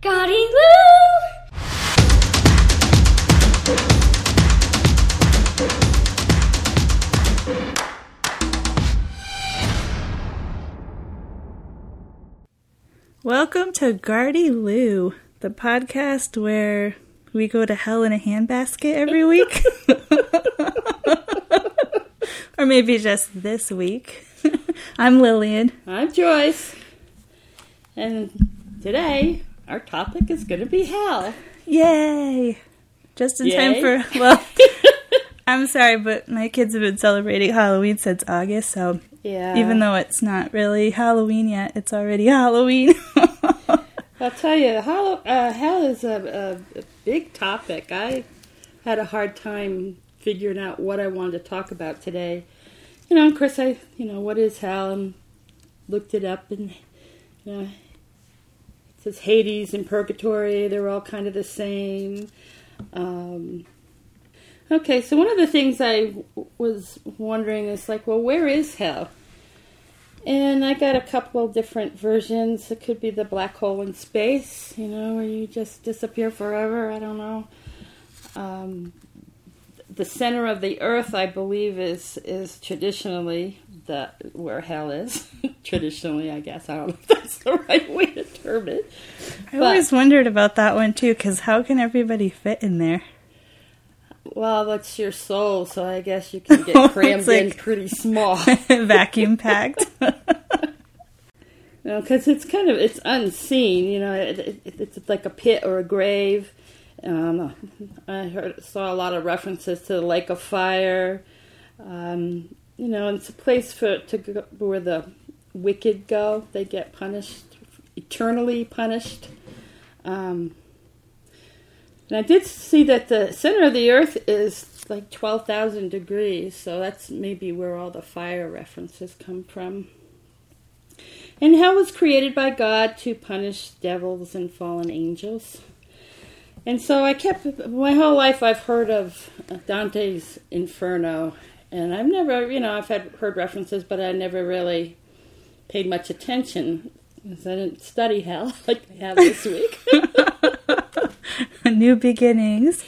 Gardy Lou! Welcome to Gardy Lou, the podcast where we go to hell in a handbasket every week. Or maybe just this week. I'm Lillian. I'm Joyce. And today, our topic is going to be hell. Yay! Just in time for, well, I'm sorry, but my kids have been celebrating Halloween since August, so even though it's not really Halloween yet, it's already Halloween. I'll tell you, hell is a big topic. I had a hard time figuring out what I wanted to talk about today. You know, of course, what is hell? And looked it up, and, you know, it says Hades and Purgatory. They're all kind of the same. Okay, so one of the things I was wondering is, like, well, where is hell? And I got a couple different versions. It could be the black hole in space, you know, where you just disappear forever. I don't know. The center of the earth, I believe, is traditionally where hell is. Traditionally, I guess. I don't know if that's the right way to term it. I always wondered about that one, too, because how can everybody fit in there? Well, that's your soul, so I guess you can get crammed in pretty small. Vacuum packed. No, because it's unseen, you know. It's like a pit or a grave. I saw a lot of references to the Lake of Fire. You know, it's a place where the wicked go. They get punished, eternally punished. And I did see that the center of the earth is like 12,000 degrees, so that's maybe where all the fire references come from. And hell was created by God to punish devils and fallen angels. And so my whole life I've heard of Dante's Inferno, and I've never, you know, I've heard references, but I never really paid much attention, because I didn't study hell like I have this week. New beginnings.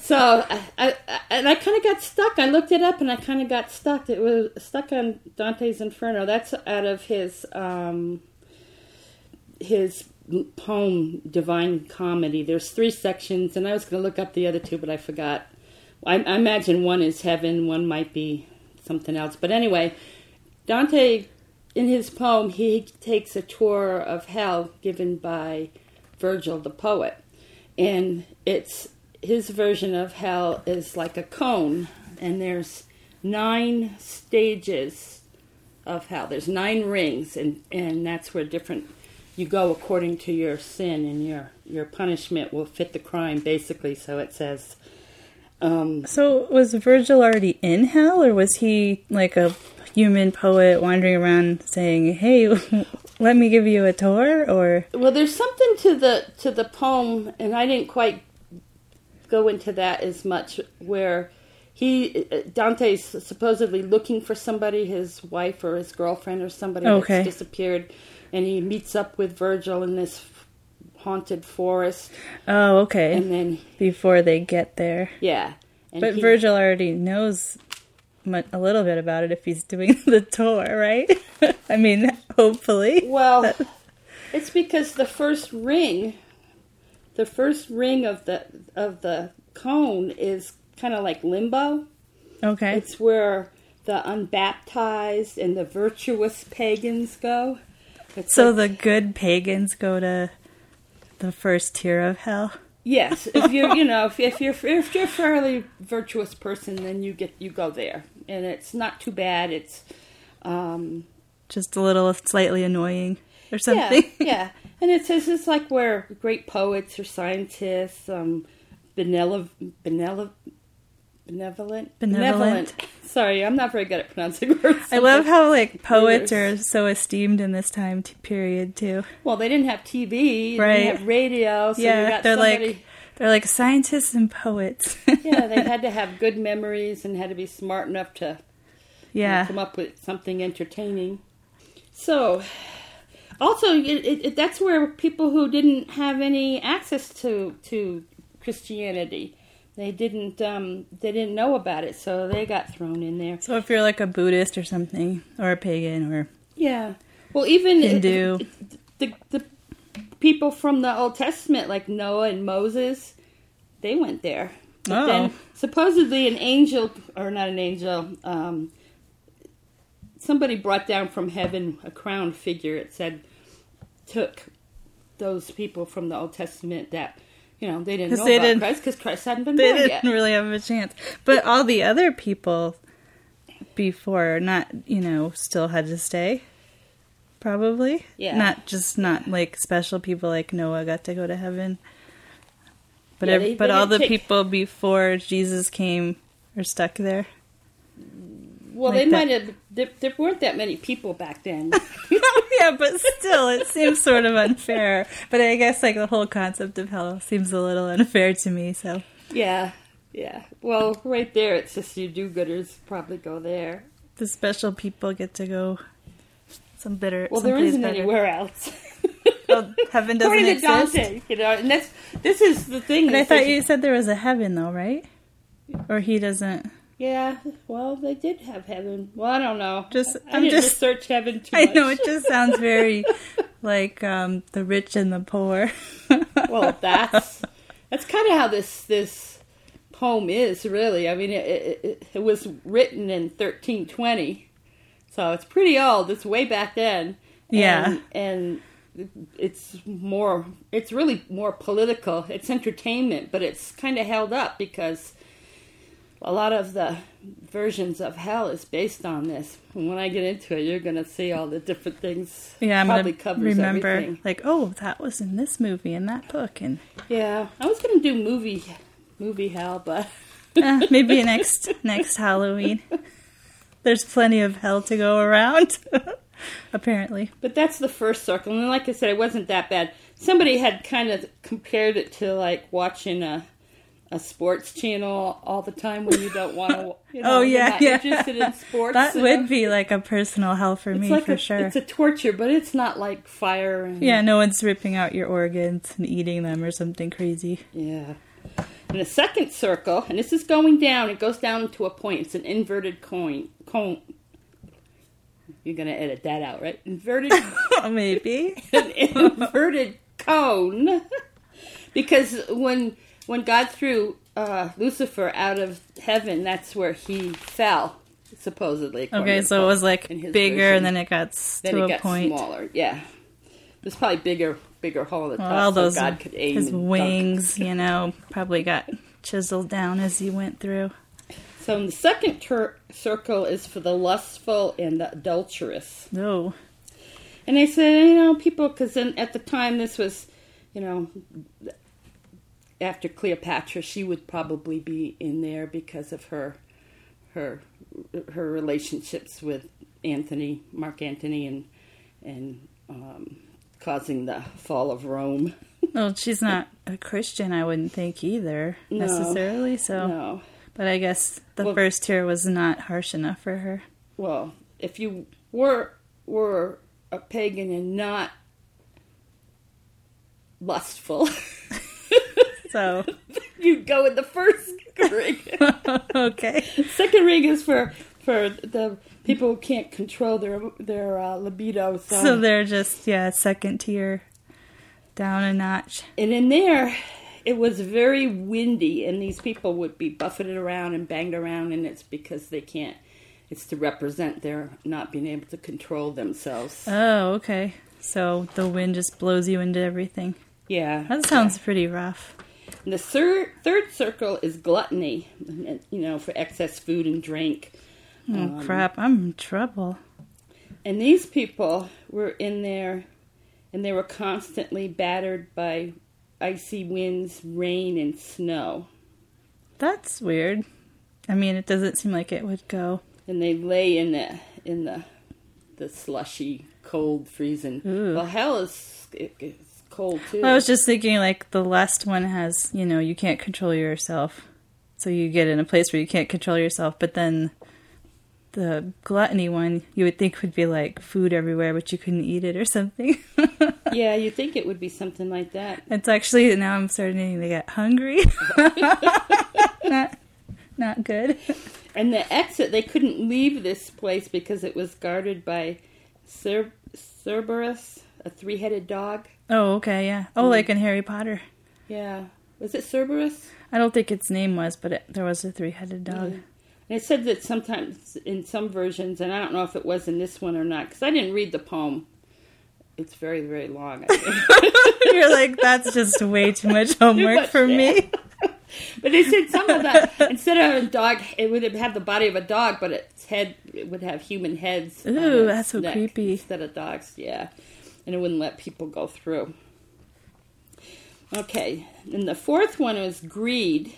So, I kind of got stuck. I looked it up, and I kind of got stuck. It was stuck on Dante's Inferno. That's out of his poem, Divine Comedy. There's 3 sections, and I was going to look up the other 2, but I forgot. I imagine one is heaven, one might be something else. But anyway, Dante, in his poem, he takes a tour of hell given by Virgil, the poet. And it's his version of hell is like a cone, and there's 9 stages of hell. There's 9 rings, and that's where you go according to your sin, and your punishment will fit the crime, basically. So it says. So was Virgil already in hell, or was he like a human poet wandering around saying, "Hey, let me give you a tour"? Or well, there's something to the poem, and I didn't quite go into that as much. Where Dante's supposedly looking for somebody, his wife or his girlfriend or somebody that's disappeared, and he meets up with Virgil in this haunted forest. Oh, okay. And then before they get there, yeah. And but Virgil already knows a little bit about it if he's doing the tour, right? I mean, hopefully. Well, it's because the first ring of the cone is kind of like limbo. Okay. It's where the unbaptized and the virtuous pagans go. The good pagans go to the first tier of hell. Yes, if you're, you know, if you're a fairly virtuous person, then you go there, and it's not too bad. It's just a little slightly annoying or something. Yeah. And it says it's like where great poets or scientists, benevolent. Sorry, I'm not very good at pronouncing words. I love how, like, poets are so esteemed in this time period, too. Well, they didn't have TV, right. They didn't have radio, so yeah, they're like scientists and poets. Yeah, they had to have good memories and had to be smart enough to come up with something entertaining. So, Also, that's where people who didn't have any access to Christianity, they didn't know about it, so they got thrown in there. So if you're like a Buddhist or something, or a pagan, or even Hindu, the people from the Old Testament, like Noah and Moses, they went there. But then supposedly somebody brought down from heaven a crowned figure. It said, took those people from the Old Testament that, they didn't know about Christ because Christ hadn't been born yet. They didn't really have a chance. But all the other people before, still had to stay, probably. Yeah. Not like special people like Noah got to go to heaven. But they all the people before Jesus came are stuck there. Well, like there weren't that many people back then. Yeah, but still, it seems sort of unfair. But I guess the whole concept of hell seems a little unfair to me, so. Yeah. Well, right there, it's just you do-gooders probably go there. The special people get to go there isn't anywhere else. Well, heaven doesn't exist. According to Dante, and this is the thing. And I thought you said there was a heaven, though, right? Or he doesn't. Yeah, well, they did have heaven. Well, I don't know. I didn't research heaven too much. I know, it just sounds very like the rich and the poor. Well, that's kind of how this poem is, really. I mean, it was written in 1320, so it's pretty old. It's way back then. Yeah. And it's really more political. It's entertainment, but it's kind of held up because a lot of the versions of hell is based on this. And when I get into it, you're going to see all the different things. Yeah, I'm going to remember, everything. That was in this movie and that book. And yeah, I was going to do movie hell, but... maybe next Halloween. There's plenty of hell to go around, apparently. But that's the first circle. And like I said, it wasn't that bad. Somebody had kind of compared it to, watching a sports channel all the time when you don't want to, interested in sports. That would be like a personal hell for me, for sure. It's a torture, but it's not like fire. Yeah, no one's ripping out your organs and eating them or something crazy. Yeah. And the second circle, and this is going down, it goes down to a point. It's an inverted cone. You're going to edit that out, right? Inverted. Maybe. An inverted cone. Because when God threw Lucifer out of heaven, that's where he fell, supposedly. Okay, so it was bigger, and then it got to a point. Then it got smaller, yeah. It was probably bigger hole at the top, all those, so God could aim. His wings, probably got chiseled down as he went through. So in the second circle is for the lustful and the adulterous. No. And they said, people, because at the time this was, after Cleopatra, she would probably be in there because of her relationships with Mark Antony, and causing the fall of Rome. Well, she's not a Christian, I wouldn't think either, necessarily. So, no. But I guess the first tier was not harsh enough for her. Well, if you were a pagan and not lustful. So you go in the first ring. Okay. Second ring is for the people who can't control their libido. So they're just second tier, down a notch. And in there, it was very windy, and these people would be buffeted around and banged around, and it's because they can't. It's to represent their not being able to control themselves. Oh, okay. So the wind just blows you into everything. Yeah, that sounds pretty rough. And the third circle is gluttony, for excess food and drink. Oh, crap, I'm in trouble. And these people were in there, and they were constantly battered by icy winds, rain, and snow. That's weird. I mean, it doesn't seem like it would go. And they lay in the slushy, cold, freezing. Ooh. Well, hell is... It's cold, too. I was just thinking, the last one has, you can't control yourself. So you get in a place where you can't control yourself, but then the gluttony one, you would think would be like food everywhere, but you couldn't eat it or something. Yeah, you'd think it would be something like that. It's actually, now I'm starting to get hungry. Not good. And the exit, they couldn't leave this place because it was guarded by Cerberus, a three-headed dog. Oh, okay, yeah. Oh, like in Harry Potter. Yeah. Was it Cerberus? I don't think its name was, but there was a three-headed dog. Yeah. And it said that sometimes in some versions, and I don't know if it was in this one or not, because I didn't read the poem. It's very, very long, I think. You're like, that's just way too much homework for me. But they said some of that, instead of a dog, it would have had the body of a dog, but its head would have human heads. Ooh, that's so creepy. Instead of dogs, yeah. And it wouldn't let people go through. Okay. And the fourth one is greed.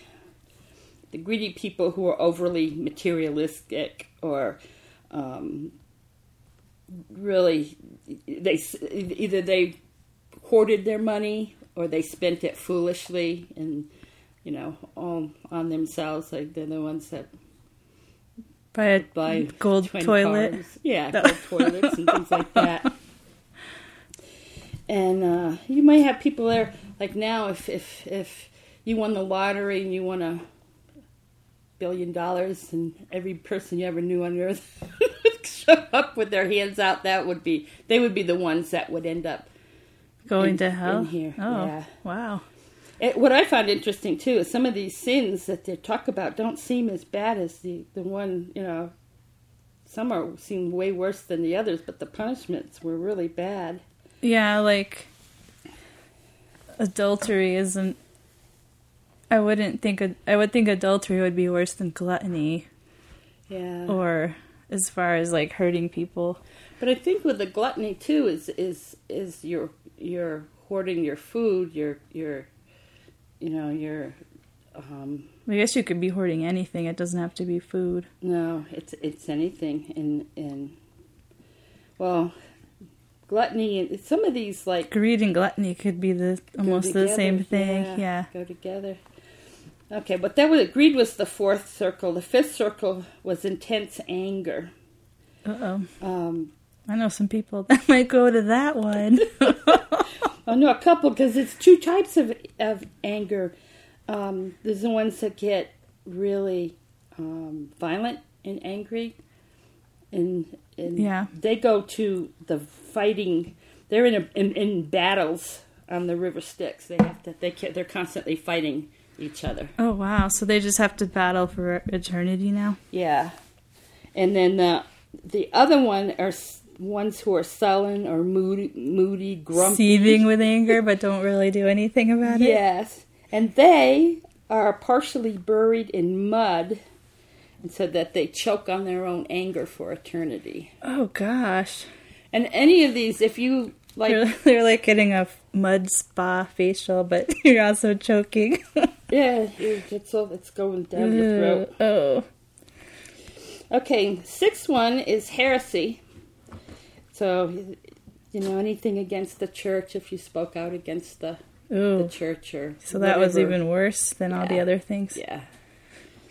The greedy people who are overly materialistic or really, either they hoarded their money or they spent it foolishly and, you know, all on themselves. Like they're the ones that buy gold toilets. Yeah, gold toilets and things like that. And you might have people there, like now, if you won the lottery and you won $1 billion and every person you ever knew on earth would show up with their hands out, they would be the ones that would end up going to hell. In here. Oh, yeah. Wow. What I found interesting too is some of these sins that they talk about don't seem as bad as the one, you know, some seem way worse than the others, but the punishments were really bad. Yeah, like adultery isn't. I would think adultery would be worse than gluttony. Yeah. Or as far as like hurting people. But I think with the gluttony too is you're hoarding your food, your. I guess you could be hoarding anything. It doesn't have to be food. No, it's anything. And well, gluttony and some of these like greed and gluttony could be the same thing. Yeah. Go together. Okay, but greed was the fourth circle. The fifth circle was intense anger. Uh-oh. I know some people that might go to that one. I know a couple, because it's two types of anger. There's the ones that get really violent and angry. And yeah. They go to the fighting. They're in battles on the River Styx. They're constantly fighting each other. Oh, wow. So they just have to battle for eternity now? Yeah. And then the other one are ones who are sullen or moody, grumpy. Seething with anger, but don't really do anything about it? Yes. And they are partially buried in mud, and so that they choke on their own anger for eternity. Oh, gosh. And any of these, if you... They're like getting a mud spa facial, but you're also choking. Yeah, it's going down your throat. Oh. Okay, sixth one is heresy. So, you know, anything against the church, if you spoke out against the church or so whatever. That was even worse than all the other things? Yeah.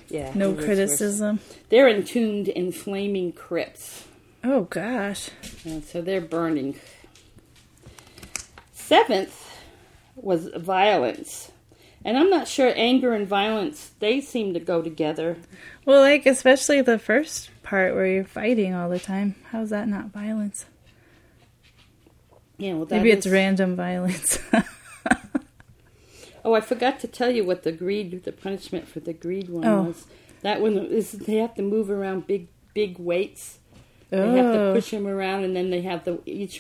Yeah. No criticism? Worse. They're entombed in flaming crypts. Oh, gosh. And so they're burning. Seventh was violence. And I'm not sure anger and violence, they seem to go together. Well, like, especially the first part where you're fighting all the time. How's that not violence? Yeah, well, maybe it's random violence. Oh, I forgot to tell you what the punishment for the greed one was. That one is they have to move around big weights. They have to push him around, and then they have the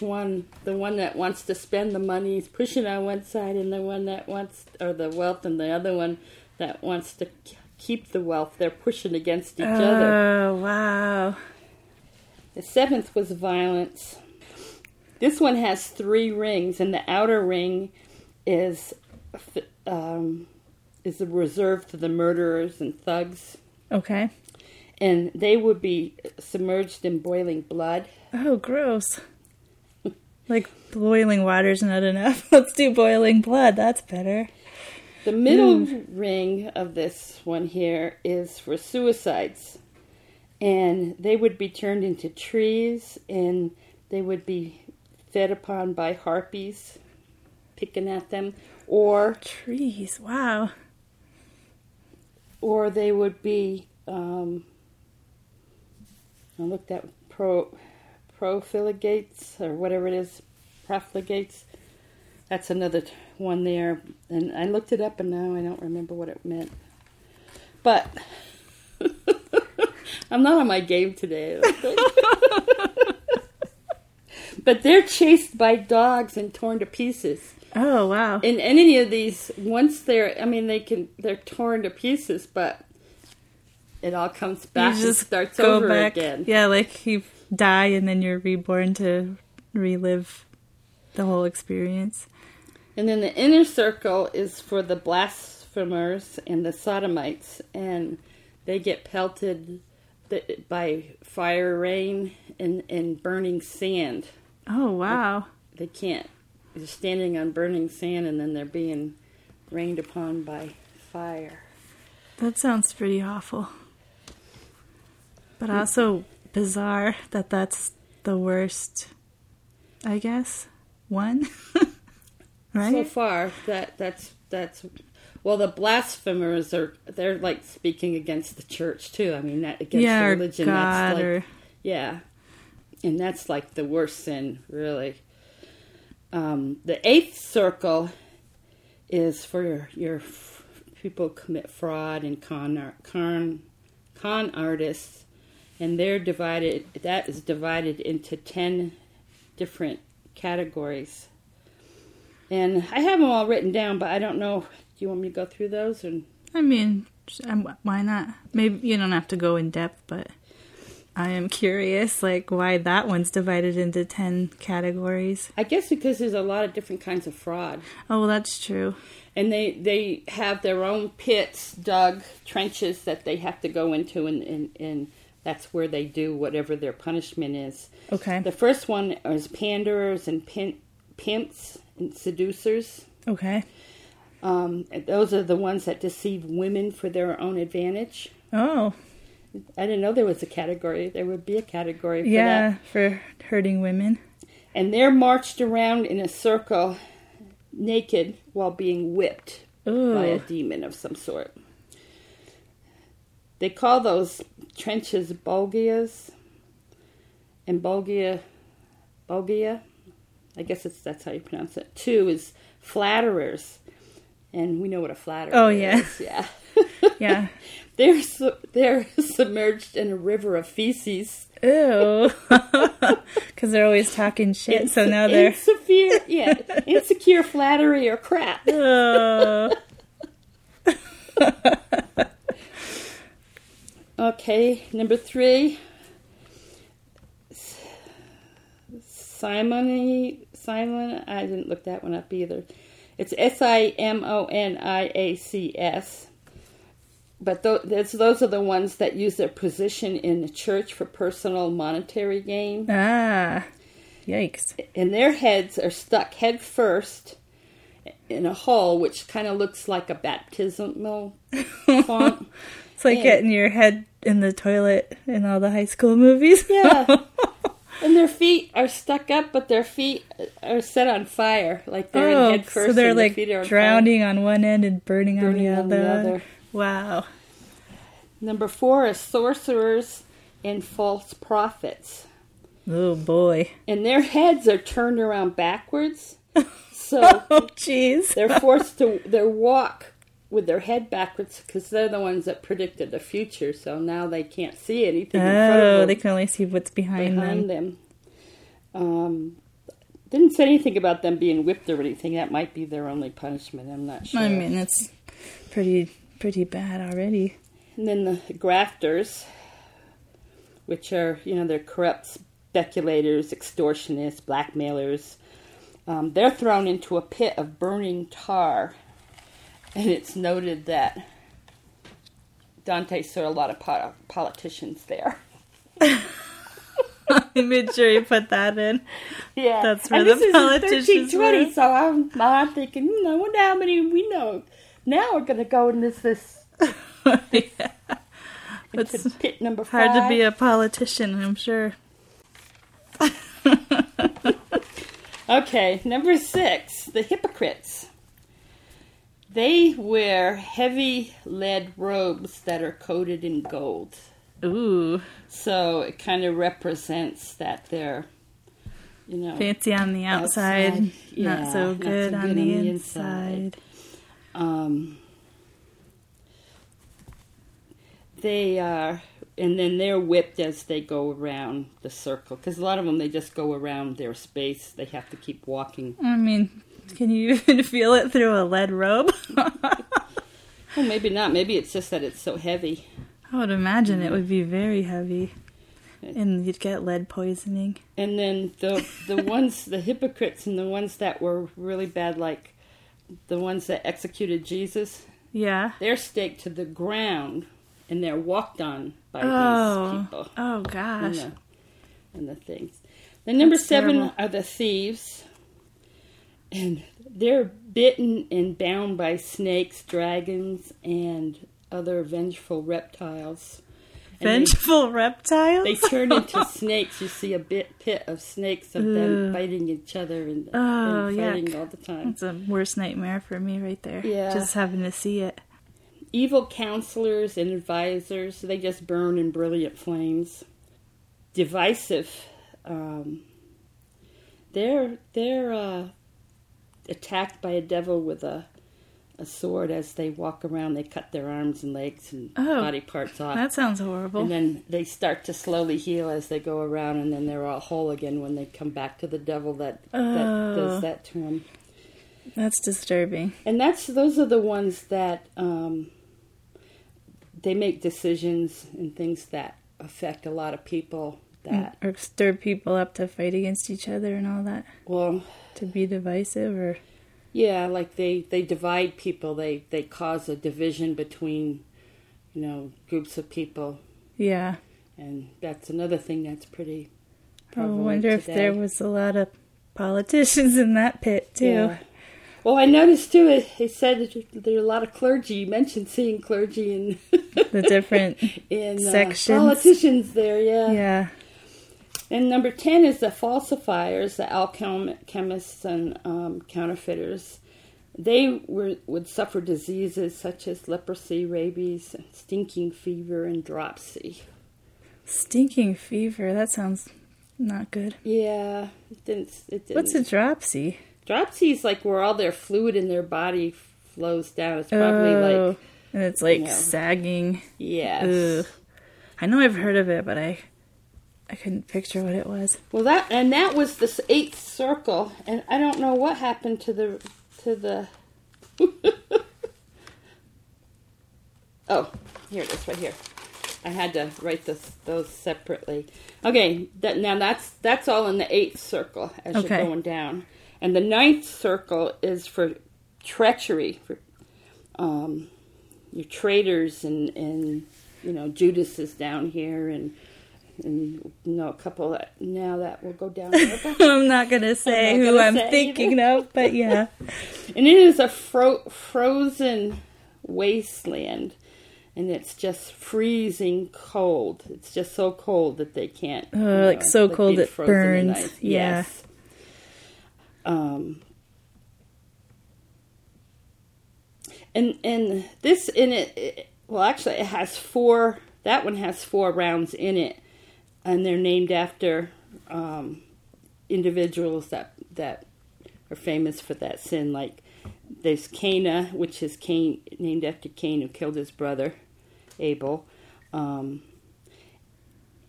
one that wants to spend the money is pushing on one side, and the one that wants, or the wealth, and the other one that wants to keep the wealth. They're pushing against each other. Oh, wow. The seventh was violence. This one has three rings, and the outer ring is reserved to the murderers and thugs. Okay. And they would be submerged in boiling blood. Oh, gross. Like, boiling water's not enough. Let's do boiling blood. That's better. The middle ring of this one here is for suicides. and they would be turned into trees, and they would be fed upon by harpies picking at them, or trees. Wow. Or they would be I looked at profligates or whatever it is, profligates. That's another one there, and I looked it up, and now I don't remember what it meant. But I'm not on my game today. I don't think. But they're chased by dogs and torn to pieces. Oh, wow. In any of these, once they're torn to pieces, but it all comes back and starts over again. Yeah, like you die and then you're reborn to relive the whole experience. And then the inner circle is for the blasphemers and the sodomites, and they get pelted by fire, rain, and burning sand. Oh, wow. They can't. They're standing on burning sand, and then they're being rained upon by fire. That sounds pretty awful. But also bizarre that that's the worst, I guess, one. Right? So far, that's well, the blasphemers they're like speaking against the church too. I mean, that against religion. Or God, that's like, and that's like the worst sin, really. The eighth circle is for your people who commit fraud and con artists, and they're divided. That is divided into 10 different categories, and I have them all written down, but I don't know. Do you want me to go through those? And I mean, why not? Maybe you don't have to go in depth, but I am curious, like, why that one's divided into 10 categories. I guess because there's a lot of different kinds of fraud. Oh, well, that's true. And they have their own pits, dug trenches that they have to go into, and that's where they do whatever their punishment is. Okay. The first one is panderers and pimps and seducers. Okay. Those are the ones that deceive women for their own advantage. Oh, I didn't know there was a category. There would be a category for that. Yeah, for hurting women. And they're marched around in a circle naked while being whipped by a demon of some sort. They call those trenches Bolgias. And Bolgia, I guess that's how you pronounce it. 2 is flatterers. And we know what a flatterer is. Yeah. Yeah. They're submerged in a river of feces. Ew. Because they're always talking shit, so now they're... insecure flattery or crap. Oh. Okay, number 3. Simon, I didn't look that one up either. It's Simoniacs. But those are the ones that use their position in the church for personal monetary gain. Ah, yikes. And their heads are stuck head first in a hole, which kind of looks like a baptismal font. It's like getting your head in the toilet in all the high school movies. Yeah. And their feet are stuck up, but their feet are set on fire. Like they're in head first. So they're like drowning on one end and burning on the other. Wow. Number 4 is sorcerers and false prophets. Oh, boy. And their heads are turned around backwards. So they're forced to walk with their head backwards because they're the ones that predicted the future. So now they can't see anything in front of them. They can only see what's behind them. Didn't say anything about them being whipped or anything. That might be their only punishment. I'm not sure. I mean, that's pretty bad already. And then the grafters, which are, they're corrupt speculators, extortionists, blackmailers. They're thrown into a pit of burning tar. And it's noted that Dante saw a lot of politicians there. I made sure you put that in. Yeah. That's where the politicians were. So I'm thinking, I wonder how many we know. Now we're going to go in this. Yeah. That's into pit number 5. Hard to be a politician, I'm sure. Okay, number 6, the hypocrites. They wear heavy lead robes that are coated in gold. Ooh. So it kind of represents that they're, you know... fancy on the outside, yeah, not so good on the inside. They are, and then they're whipped as they go around the circle. Because a lot of them, they just go around their space. They have to keep walking. I mean, can you even feel it through a lead robe? Well, maybe not. Maybe it's just that it's so heavy. I would imagine it would be very heavy. And you'd get lead poisoning. And then the ones, the hypocrites and the ones that were really bad, like the ones that executed Jesus. Yeah. They're staked to the ground. And they're walked on by these people. Oh, gosh. And the things. Then number 7 terrible. Are the thieves. And they're bitten and bound by snakes, dragons, and other vengeful reptiles. Vengeful reptiles? They turn into snakes. You see a pit of snakes of them fighting each other and fighting all the time. It's a worst nightmare for me right there. Yeah. Just having to see it. Evil counselors and advisors, they just burn in brilliant flames. Divisive, they're attacked by a devil with a sword as they walk around. They cut their arms and legs and body parts off. That sounds horrible. And then they start to slowly heal as they go around, and then they're all whole again when they come back to the devil that does that to them. That's disturbing. And those are the ones that they make decisions and things that affect a lot of people. Or stir people up to fight against each other and all that. Well, to be divisive or... Yeah, like they divide people. They cause a division between, you know, groups of people. Yeah. And that's another thing that's pretty prevalent today. I wonder if there was a lot of politicians in that pit, too. Yeah. Well, I noticed, too, it said there are a lot of clergy. You mentioned seeing clergy in the different sections. Politicians there, yeah. Yeah. And number 10 is the falsifiers, the alchemists and counterfeiters. They would suffer diseases such as leprosy, rabies, and stinking fever, and dropsy. Stinking fever? That sounds not good. Yeah. It didn't. What's a dropsy? Dropsy is like where all their fluid in their body flows down. It's probably like... And it's like sagging. Yes. Ugh. I know I've heard of it, but I couldn't picture what it was. Well, that was the 8th circle, and I don't know what happened to the... Oh, here it is, right here. I had to write those separately. Okay, now that's all in the 8th circle as you're going down. And the 9th circle is for treachery, for your traitors, and you know, Judas is down here, and you know, a couple that now that will go down. I'm not gonna say who I'm thinking of, but yeah. And it is a frozen wasteland, and it's just freezing cold. It's just so cold that they can't. So cold it burns. Yeah. Yes. And this in it, well, actually it has 4, that one has 4 rounds in it, and they're named after individuals that are famous for that sin. Like there's Cana, which is Cain, named after Cain, who killed his brother Abel.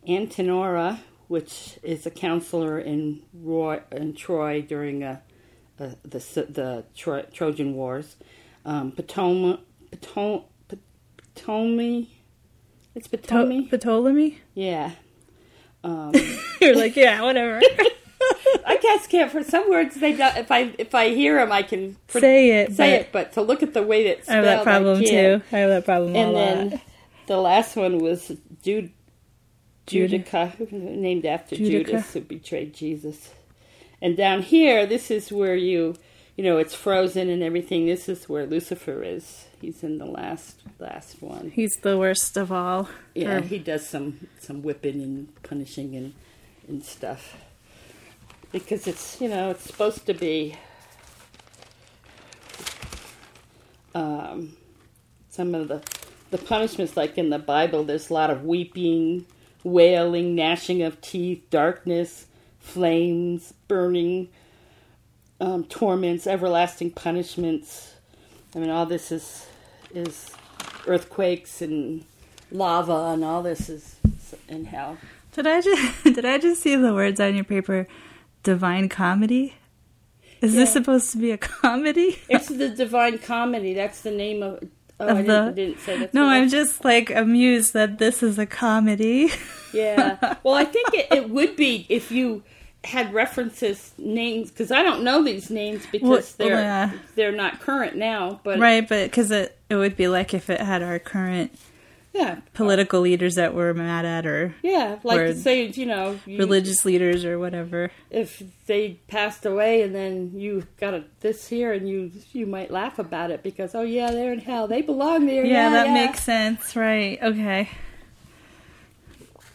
Antenora, which is a counselor in Troy during the Trojan Wars. Ptolemy? Yeah. You're like, yeah, whatever. I guess can't. For some words, they don't, if I hear them, I can say it. But to look at the way that it's spelled, I have that problem too. I have that problem a lot. And then the last one was Judica, named after Judas, who betrayed Jesus. And down here, this is where you you know, it's frozen and everything. This is where Lucifer is. He's in the last one. He's the worst of all. Yeah, he does some whipping and punishing and stuff. Because it's, you know, it's supposed to be some of the punishments, like in the Bible, there's a lot of weeping, wailing, gnashing of teeth, darkness, flames, burning, torments, everlasting punishments. I mean, all this is earthquakes and lava, and all this is in hell. Did I just see the words on your paper? Divine Comedy? Is this supposed to be a comedy? It's the Divine Comedy. That's the name of. Oh, I didn't say that. No, I'm just like amused that this is a comedy. Yeah. Well, I think it would be if you had references, names, because I don't know these names because they're not current now. But right, but because it would be like if it had our current. Yeah, political leaders that we're mad at, or like say, you know, religious leaders or whatever. If they passed away, and then you got this here, and you might laugh about it because they're in hell, they belong there. Yeah, that makes sense, right? Okay,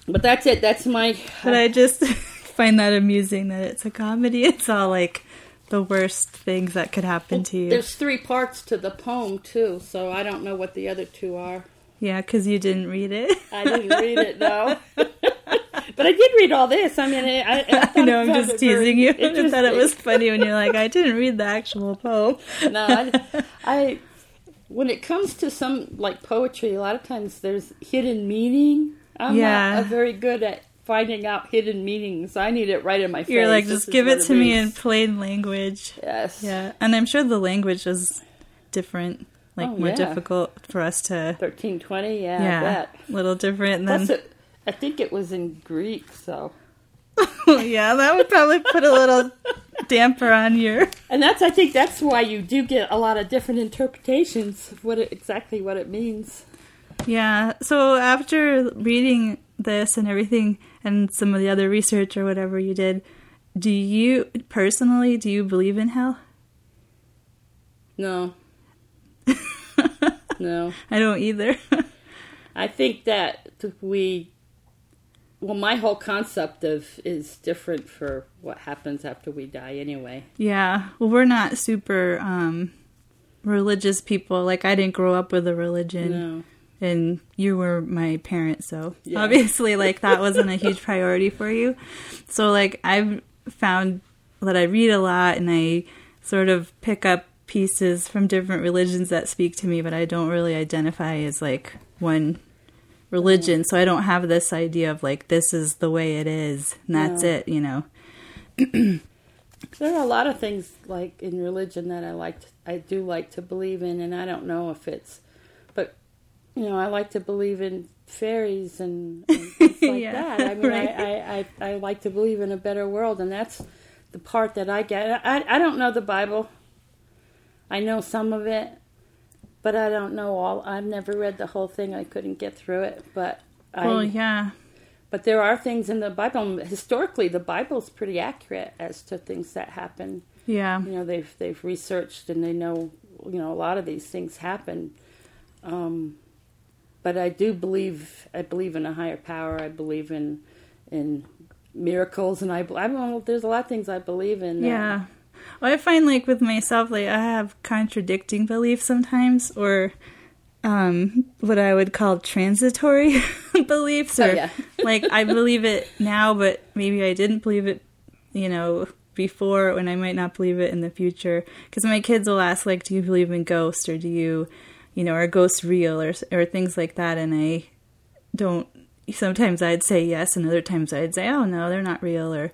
but that's it. That's my. But I just find that amusing that it's a comedy. It's all like the worst things that could happen to you. There's three parts to the poem too, so I don't know what the other two are. Yeah, because you didn't read it. I didn't read it, no. But I did read all this. I mean, I know, I'm just teasing you. I thought it was funny when you're like, I didn't read the actual poem. No, I when it comes to some, like, poetry, a lot of times there's hidden meaning. I'm not very good at finding out hidden meanings. I need it right in my face. You're like, just give it to me in plain language. Yes. Yeah, and I'm sure the language is different. Like, more difficult for us to... 1320, yeah, I bet. A little different than... I think it was in Greek, so... Yeah, that would probably put a little damper on your... And I think that's why you do get a lot of different interpretations of exactly what it means. Yeah, so after reading this and everything, and some of the other research or whatever you did, do you believe in hell? No. No, I don't either. I think that my whole concept of is different for what happens after we die anyway. Yeah, well, we're not super religious people. Like, I didn't grow up with a religion, no. And you were my parent, so obviously, like, that wasn't a huge priority for you. So, like, I've found that I read a lot, and I sort of pick up pieces from different religions that speak to me, but I don't really identify as like one religion, so I don't have this idea of like this is the way it is and that's it, you know. There are a lot of things like in religion that I do like to believe in, and I don't know if it's, but you know, I like to believe in fairies and things like that. I mean, right. I like to believe in a better world, and that's the part that I get. I don't know the Bible. I know some of it, but I don't know all. I've never read the whole thing. I couldn't get through it, but But there are things in the Bible. Historically, the Bible's pretty accurate as to things that happen. Yeah. You know, they've researched, and they know, you know, a lot of these things happen. But I believe in a higher power. I believe in miracles, and I don't know, there's a lot of things I believe in. Yeah. Well, I find, like, with myself, like, I have contradicting beliefs sometimes, or what I would call transitory beliefs, or, like, I believe it now, but maybe I didn't believe it, you know, before, and I might not believe it in the future, because my kids will ask, like, do you believe in ghosts, or do you, you know, are ghosts real, or things like that, and I don't, sometimes I'd say yes, and other times I'd say, oh, no, they're not real, or...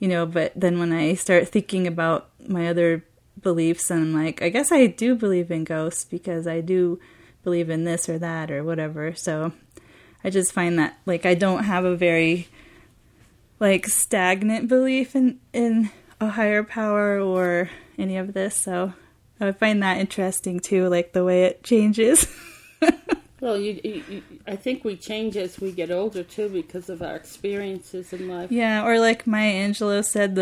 You know, but then when I start thinking about my other beliefs, I'm like, I guess I do believe in ghosts because I do believe in this or that or whatever. So I just find that, like, I don't have a very, like, stagnant belief in a higher power or any of this. So I would find that interesting, too, like, the way it changes. Well, I think we change as we get older, too, because of our experiences in life. Yeah, or like Maya Angelou said,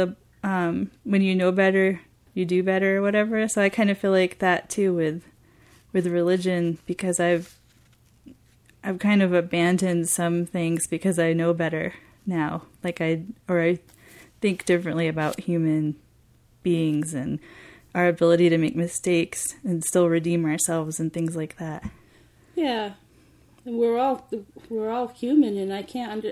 when you know better, you do better or whatever. So I kind of feel like that too with religion, because I've kind of abandoned some things because I know better now. Like I think differently about human beings and our ability to make mistakes and still redeem ourselves and things like that. Yeah. And we're all human, and I can't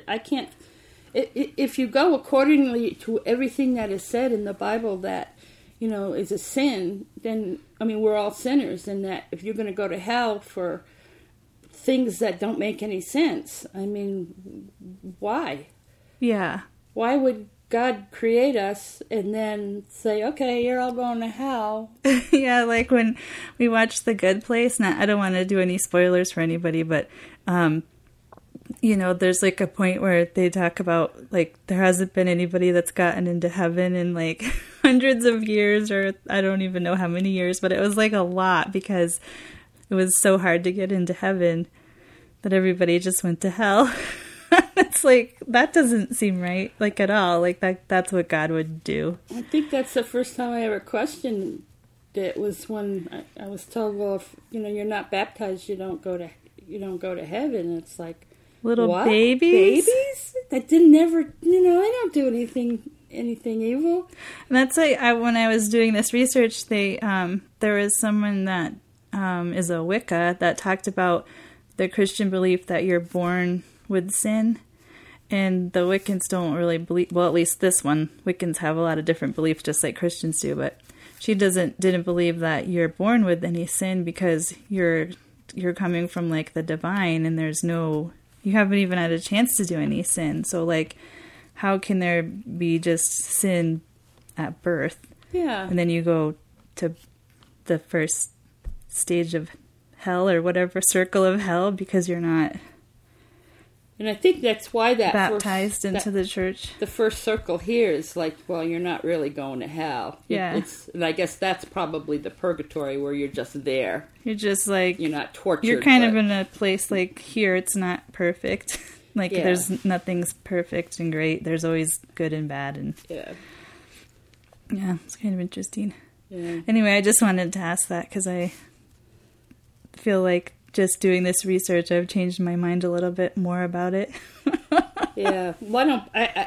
if you go accordingly to everything that is said in the Bible that, you know, is a sin, then, I mean, we're all sinners, and that if you're going to go to hell for things that don't make any sense, I mean, why? Yeah. Why would God create us and then say, okay, you're all going to hell? Yeah, like when we watched The Good Place, I don't want to do any spoilers for anybody, but, you know, there's like a point where they talk about like there hasn't been anybody that's gotten into heaven in like hundreds of years, or I don't even know how many years, but it was like a lot because it was so hard to get into heaven that everybody just went to hell. It's like, that doesn't seem right, like at all. Like that's what God would do. I think that's the first time I ever questioned it was when I was told, well, if, you know, you're not baptized, you don't go to heaven. It's like, little what? Babies that didn't ever, you know, I don't do anything evil. And that's like, when I was doing this research, they there was someone that is a Wicca that talked about the Christian belief that you're born with sin, and the Wiccans don't really believe. Well, at least this one, Wiccans have a lot of different beliefs, just like Christians do. But she didn't believe that you're born with any sin because you're coming from like the divine, and there's no. You haven't even had a chance to do any sin. So, like, how can there be just sin at birth? Yeah. And then you go to the first stage of hell or whatever, circle of hell, because you're not... And I think that's why that... Baptized into the church. The first circle here is like, well, you're not really going to hell. Yeah. And I guess that's probably the purgatory where you're just there. You're just like... You're not tortured. You're kind of in a place like here, it's not perfect. Like, yeah. There's nothing's perfect and great. There's always good and bad. And yeah. Yeah, it's kind of interesting. Yeah. Anyway, I just wanted to ask that because I feel like... Just doing this research, I've changed my mind a little bit more about it. Yeah, why don't I?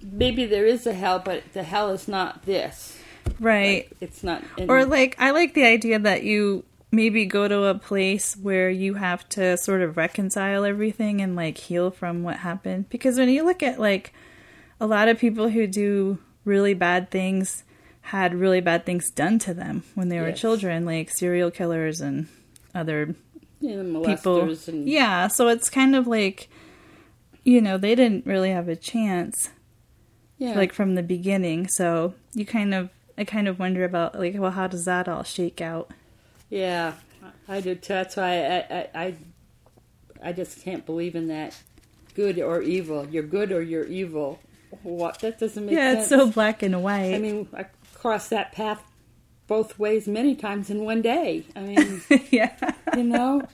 Maybe there is a hell, but the hell is not this, right? Like, it's not. Or like, I like the idea that you maybe go to a place where you have to sort of reconcile everything and like heal from what happened. Because when you look at like a lot of people who do really bad things had really bad things done to them when they were children, like serial killers and other. People. And... Yeah, so it's kind of like, you know, they didn't really have a chance, like from the beginning. So I kind of wonder about like, well, how does that all shake out? Yeah, I do too. That's why I just can't believe in that good or evil. You're good or you're evil. What? That doesn't make sense. Yeah, it's so black and white. I mean, I crossed that path both ways many times in one day. I mean, yeah. You know?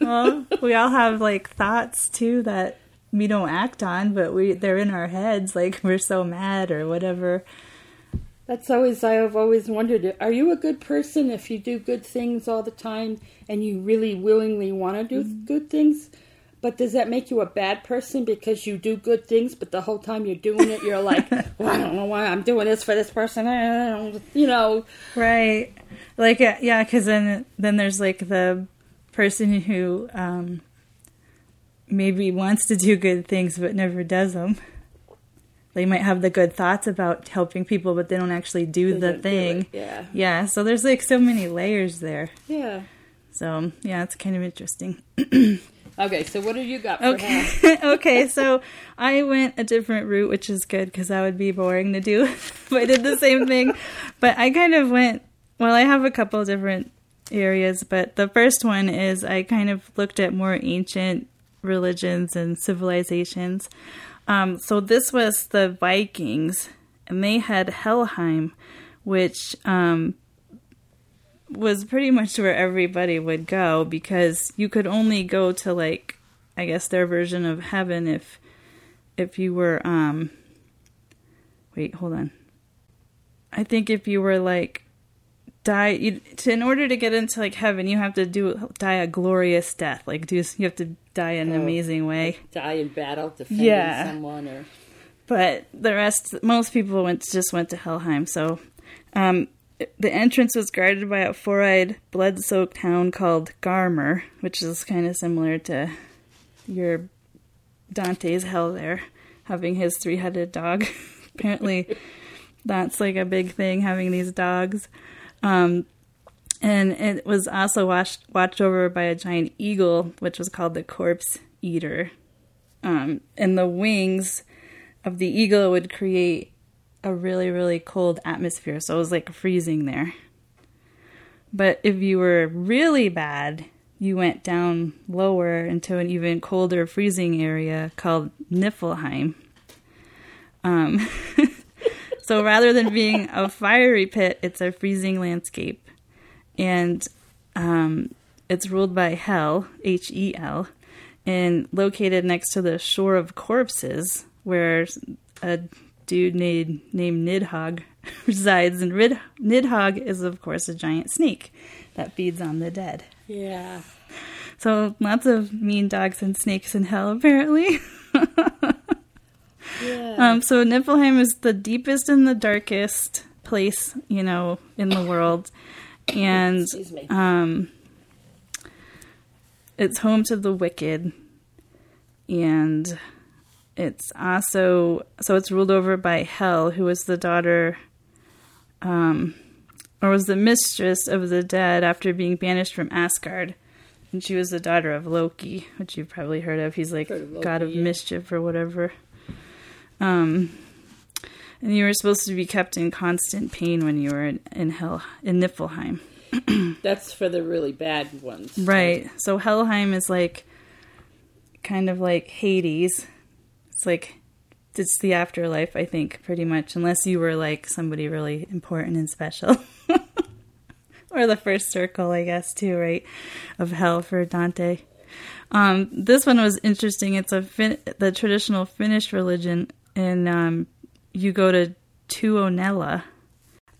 Well, we all have like thoughts too that we don't act on, but they're in our heads, like we're so mad or whatever. That's always, I've always wondered, are you a good person if you do good things all the time and you really willingly want to do good things? But does that make you a bad person because you do good things, but the whole time you're doing it, you're like, well, I don't know why I'm doing this for this person. I don't, you know. Right. Like, yeah, because then there's like the person who maybe wants to do good things but never does them. They might have the good thoughts about helping people, but they don't actually do the thing. Do it, yeah. Yeah, so there's like so many layers there. Yeah. So, yeah, it's kind of interesting. Okay, so what have you got for that? Okay, so I went a different route, which is good because that would be boring to do if I did the same thing. But I kind of went, well, I have a couple of different areas, but the first one is I kind of looked at more ancient religions and civilizations. So this was the Vikings, and they had Helheim, which... was pretty much where everybody would go because you could only go to like, I guess their version of heaven if you were, I think if you were like in order to get into like heaven, you have to die a glorious death. Like you have to die in an amazing way. Die in battle, defending someone, or. But the rest, most people just went to Helheim. So, the entrance was guarded by a four-eyed, blood-soaked hound called Garmer, which is kind of similar to your Dante's Hell there, having his three-headed dog. Apparently, that's like a big thing, having these dogs. And it was also watched over by a giant eagle, which was called the Corpse Eater. And the wings of the eagle would create a really, really cold atmosphere. So it was like freezing there. But if you were really bad, you went down lower into an even colder freezing area called Niflheim. So rather than being a fiery pit, it's a freezing landscape. And it's ruled by Hel, Hel, and located next to the shore of corpses, where a dude named Nidhogg resides. And Nidhogg is, of course, a giant snake that feeds on the dead. Yeah. So lots of mean dogs and snakes in hell, apparently. Yeah. So Niflheim is the deepest and the darkest place, you know, in the world. And excuse me. It's home to the wicked. And it's also, so it's ruled over by Hel, who was the daughter, or was the mistress of the dead after being banished from Asgard. And she was the daughter of Loki, which you've probably heard of. He's like god of mischief or whatever. And you were supposed to be kept in constant pain when you were in Hel, in Niflheim. That's for the really bad ones. Right. So Helheim is like, kind of like Hades. It's like, it's the afterlife, I think, pretty much. Unless you were like somebody really important and special. Or the first circle, I guess, too, right? Of hell for Dante. This one was interesting. It's the traditional Finnish religion, and you go to Tuonela.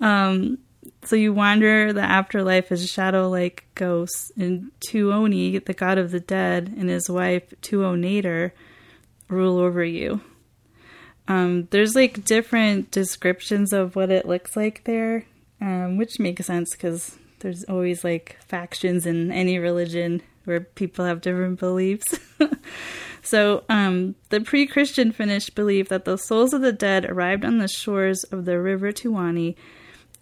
So you wander the afterlife as shadow-like ghosts, and Tuoni, the god of the dead, and his wife Tuonator rule over you. There's like different descriptions of what it looks like there, which makes sense because there's always like factions in any religion where people have different beliefs. So the pre-Christian Finnish believed that the souls of the dead arrived on the shores of the river Tuoni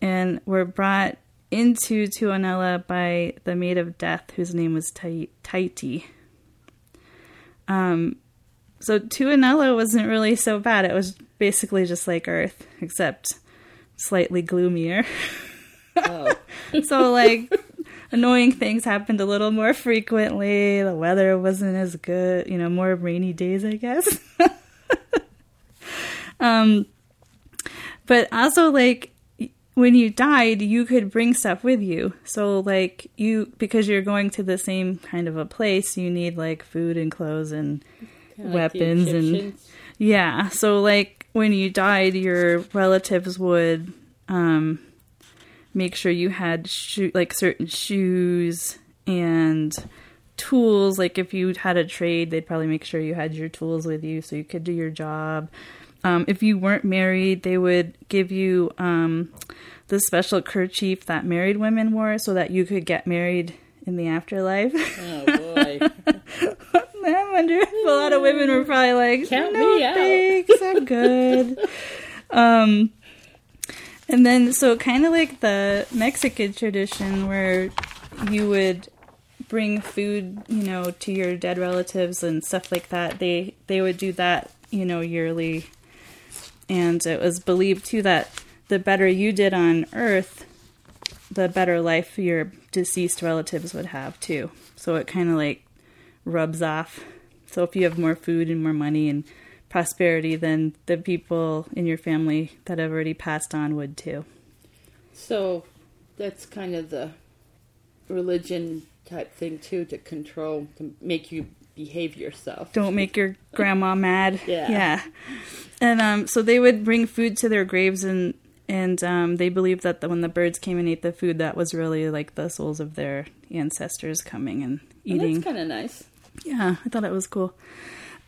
and were brought into Tuonela by the maid of death, whose name was Taiti. So Tuonela wasn't really so bad. It was basically just like Earth, except slightly gloomier. Oh. So like... annoying things happened a little more frequently. The weather wasn't as good, you know, more rainy days, I guess. But also, like, when you died, you could bring stuff with you. So, like, because you're going to the same kind of a place, you need, like, food and clothes and kinda weapons. Like and yeah, so, like, when you died, your relatives would... make sure you had certain shoes and tools. Like if you had a trade, they'd probably make sure you had your tools with you so you could do your job. If you weren't married, they would give you the special kerchief that married women wore so that you could get married in the afterlife. Oh, boy. I wonder if a lot of women were probably like, thanks, I'm good. And then, so kind of like the Mexican tradition where you would bring food, you know, to your dead relatives and stuff like that. They would do that, you know, yearly. And it was believed, too, that the better you did on Earth, the better life your deceased relatives would have, too. So it kind of like rubs off. So if you have more food and more money and prosperity, than the people in your family that have already passed on would too. So that's kind of the religion type thing too, to control, to make you behave yourself. Don't make your grandma mad. Yeah. And so they would bring food to their graves and And they believe that when the birds came and ate the food, that was really like the souls of their ancestors coming and eating. Oh, that's kind of nice. Yeah, I thought it was cool.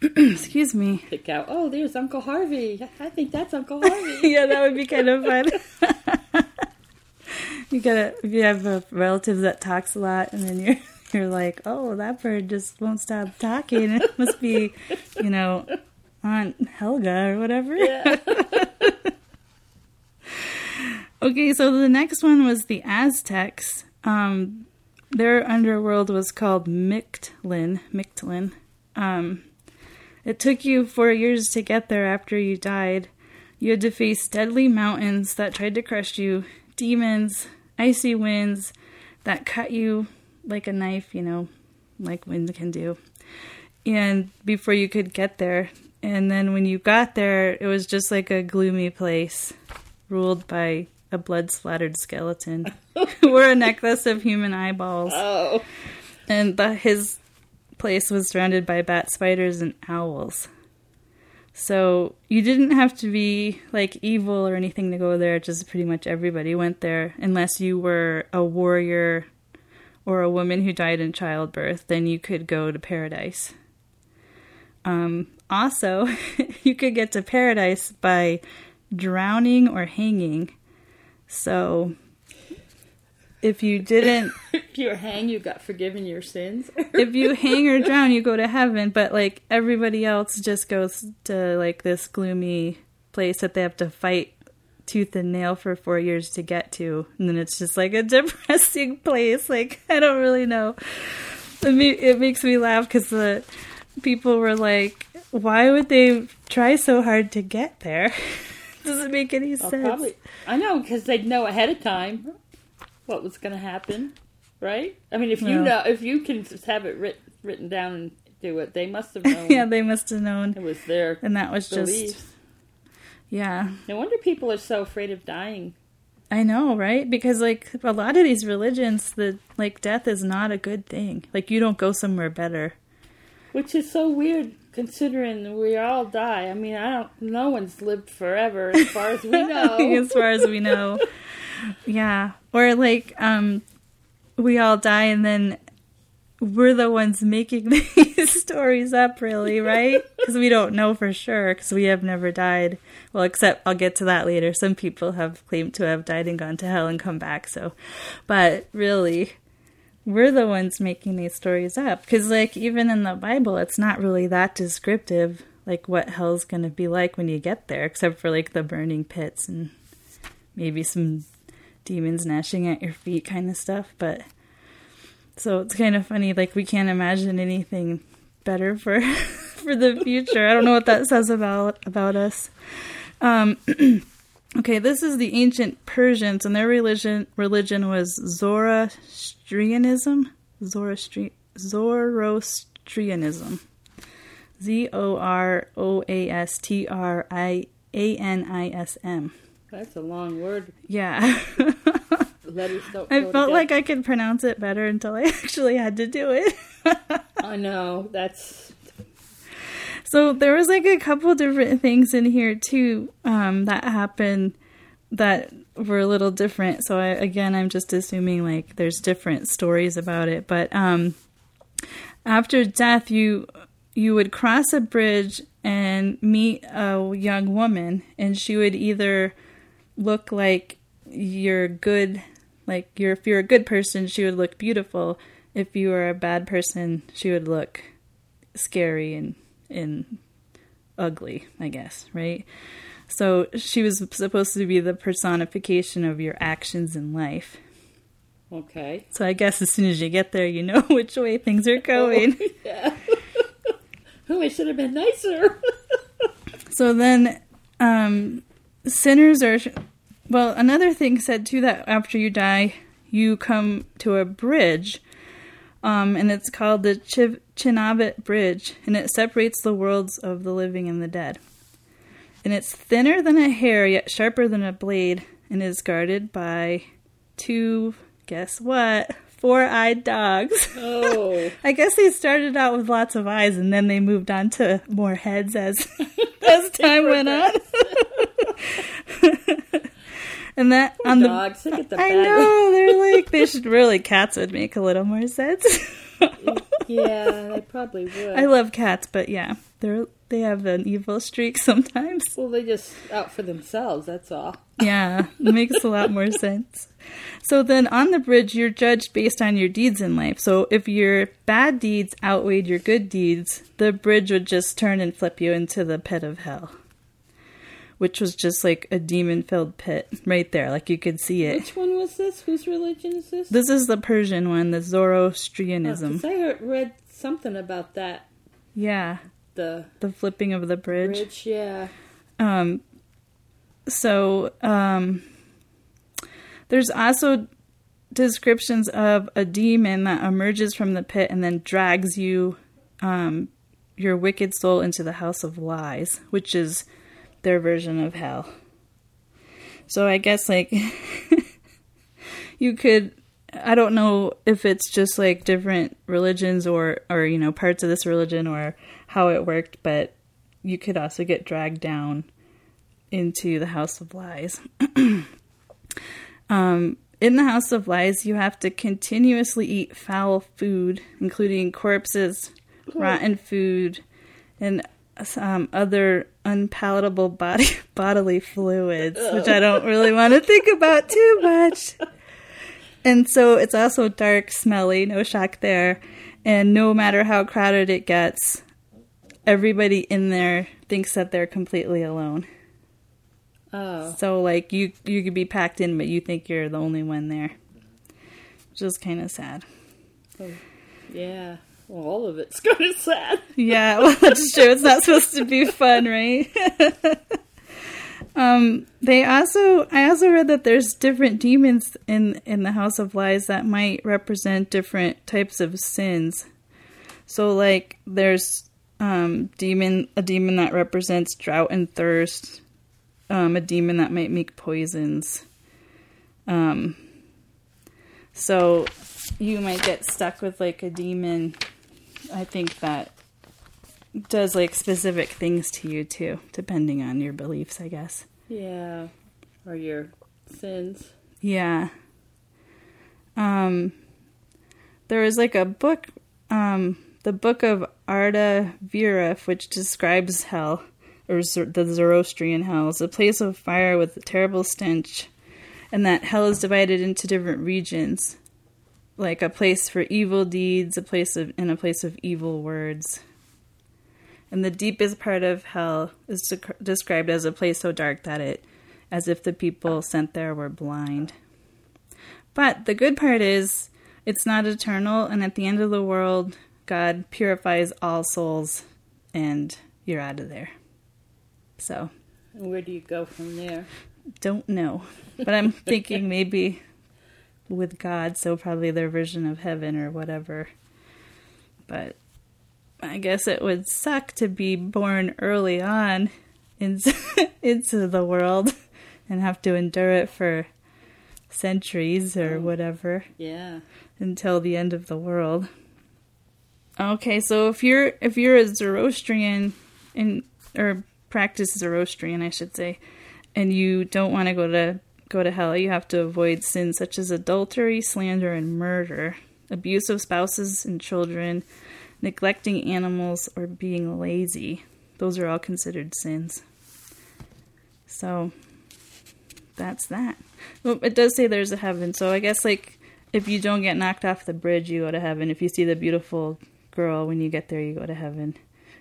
Excuse me. Pick out, oh, there's Uncle Harvey. I think that's Uncle Harvey. Yeah, that would be kind of fun. If you have a relative that talks a lot, and then you're like, oh, that bird just won't stop talking. It must be, Aunt Helga or whatever. Yeah. Okay, so the next one was the Aztecs. Their underworld was called Mictlan. It took you 4 years to get there after you died. You had to face deadly mountains that tried to crush you, demons, icy winds that cut you like a knife, like wind can do. And before you could get there. And then when you got there, it was just like a gloomy place ruled by a blood-splattered skeleton wore a necklace of human eyeballs. Oh. And his place was surrounded by bat spiders and owls. So you didn't have to be like evil or anything to go there. Just pretty much everybody went there unless you were a warrior or a woman who died in childbirth. Then you could go to paradise. Also, you could get to paradise by drowning or hanging. So, if you didn't... if you hang, you got forgiven your sins. If you hang or drown, you go to heaven. But, everybody else just goes to, this gloomy place that they have to fight tooth and nail for 4 years to get to. And then it's just, a depressing place. I don't really know. It makes me laugh because the people were like, why would they try so hard to get there? Doesn't make any sense. Probably, I know, because they'd know ahead of time what was going to happen, right? I mean, if you can just have it written down and do it, they must have known. Yeah, they must have known. It was their and that was beliefs. Just yeah. No wonder people are so afraid of dying. I know, right? Because a lot of these religions, the death is not a good thing. You don't go somewhere better. Which is so weird, considering we all die. I mean, no one's lived forever, as far as we know. As far as we know. Yeah. Or, we all die, and then we're the ones making these stories up, really, right? Because we don't know for sure, because we have never died. Well, except I'll get to that later. Some people have claimed to have died and gone to hell and come back, so. But, really... we're the ones making these stories up. Because, even in the Bible, it's not really that descriptive, what hell's going to be like when you get there, except for, the burning pits and maybe some demons gnashing at your feet kind of stuff. But, so it's kind of funny, we can't imagine anything better for for the future. I don't know what that says about us. Okay, this is the ancient Persians, and their religion was Zoroastrianism. Zoroastrianism. That's a long word. Yeah. Letters don't I felt like I could pronounce it better until I actually had to do it. I know. That's... so there was a couple different things in here too that happened that were a little different. So I'm just assuming there's different stories about it. But after death, you would cross a bridge and meet a young woman, and she would either look like you're good, if you're a good person, she would look beautiful. If you were a bad person, she would look scary and ugly, I guess, right? So she was supposed to be the personification of your actions in life. Okay. So I guess as soon as you get there, you know which way things are going. Oh, yeah. Oh, I should have been nicer. So then sinners are... well, another thing said, too, that after you die, you come to a bridge, and it's called the Chinabit Bridge, and it separates the worlds of the living and the dead. And it's thinner than a hair, yet sharper than a blade, and is guarded by four-eyed dogs. Oh. I guess they started out with lots of eyes, and then they moved on to more heads as time went on. And that poor on dogs, the at the I know they're like they should really cats would make a little more sense. Yeah, I probably would. I love cats, but yeah, they have an evil streak sometimes. Well, they just out for themselves, that's all. Yeah, it makes a lot more sense. So then on the bridge, you're judged based on your deeds in life. So if your bad deeds outweighed your good deeds, the bridge would just turn and flip you into the pit of hell, which was just like a demon-filled pit right there. Like you could see it. Which one was this? Whose religion is this? This is the Persian one, the Zoroastrianism. I read something about that. Yeah. The flipping of the bridge. Bridge, yeah. There's also descriptions of a demon that emerges from the pit and then drags you, your wicked soul into the house of lies, which is their version of hell. So I guess like you could, I don't know if it's just like different religions or, you know, parts of this religion or how it worked, but you could also get dragged down into the house of lies. In the house of lies, you have to continuously eat foul food, including corpses, rotten food, and other unpalatable bodily fluids, which I don't really want to think about too much. And so it's also dark, smelly, no shock there. And no matter how crowded it gets, everybody in there thinks that they're completely alone. Oh. So, like, you could be packed in, but you think you're the only one there. Which is kind of sad. Oh, yeah. Well, all of it's kind of sad. Yeah, well, that's true. It's not supposed to be fun, right? I also read that there's different demons in the House of Lies that might represent different types of sins. So, like, there's a demon that represents drought and thirst. A demon that might make poisons. So you might get stuck with like a demon, I think, that does like specific things to you too, depending on your beliefs, I guess. Yeah. Or your sins. Yeah. There was like a book, the Book of Arda Viraf, which describes hell. Or the Zoroastrian hell is a place of fire with a terrible stench, and that hell is divided into different regions, like a place for evil deeds, and a place of evil words. And the deepest part of hell is described as a place so dark that it, as if the people sent there were blind. But the good part is, it's not eternal, and at the end of the world, God purifies all souls, and you're out of there. So, where do you go from there? Don't know, but I'm thinking maybe with God, so probably their version of heaven or whatever. But I guess it would suck to be born early on into the world and have to endure it for centuries or whatever. Yeah, until the end of the world. Okay, so if you're a Zoroastrian or practice Zoroastrian, I should say, and you don't want to go to hell, you have to avoid sins such as adultery, slander, and murder, abuse of spouses and children, neglecting animals, or being lazy. Those are all considered sins. So that's that. Well, it does say there's a heaven, so I guess like if you don't get knocked off the bridge, you go to heaven. If you see the beautiful girl when you get there, you go to heaven.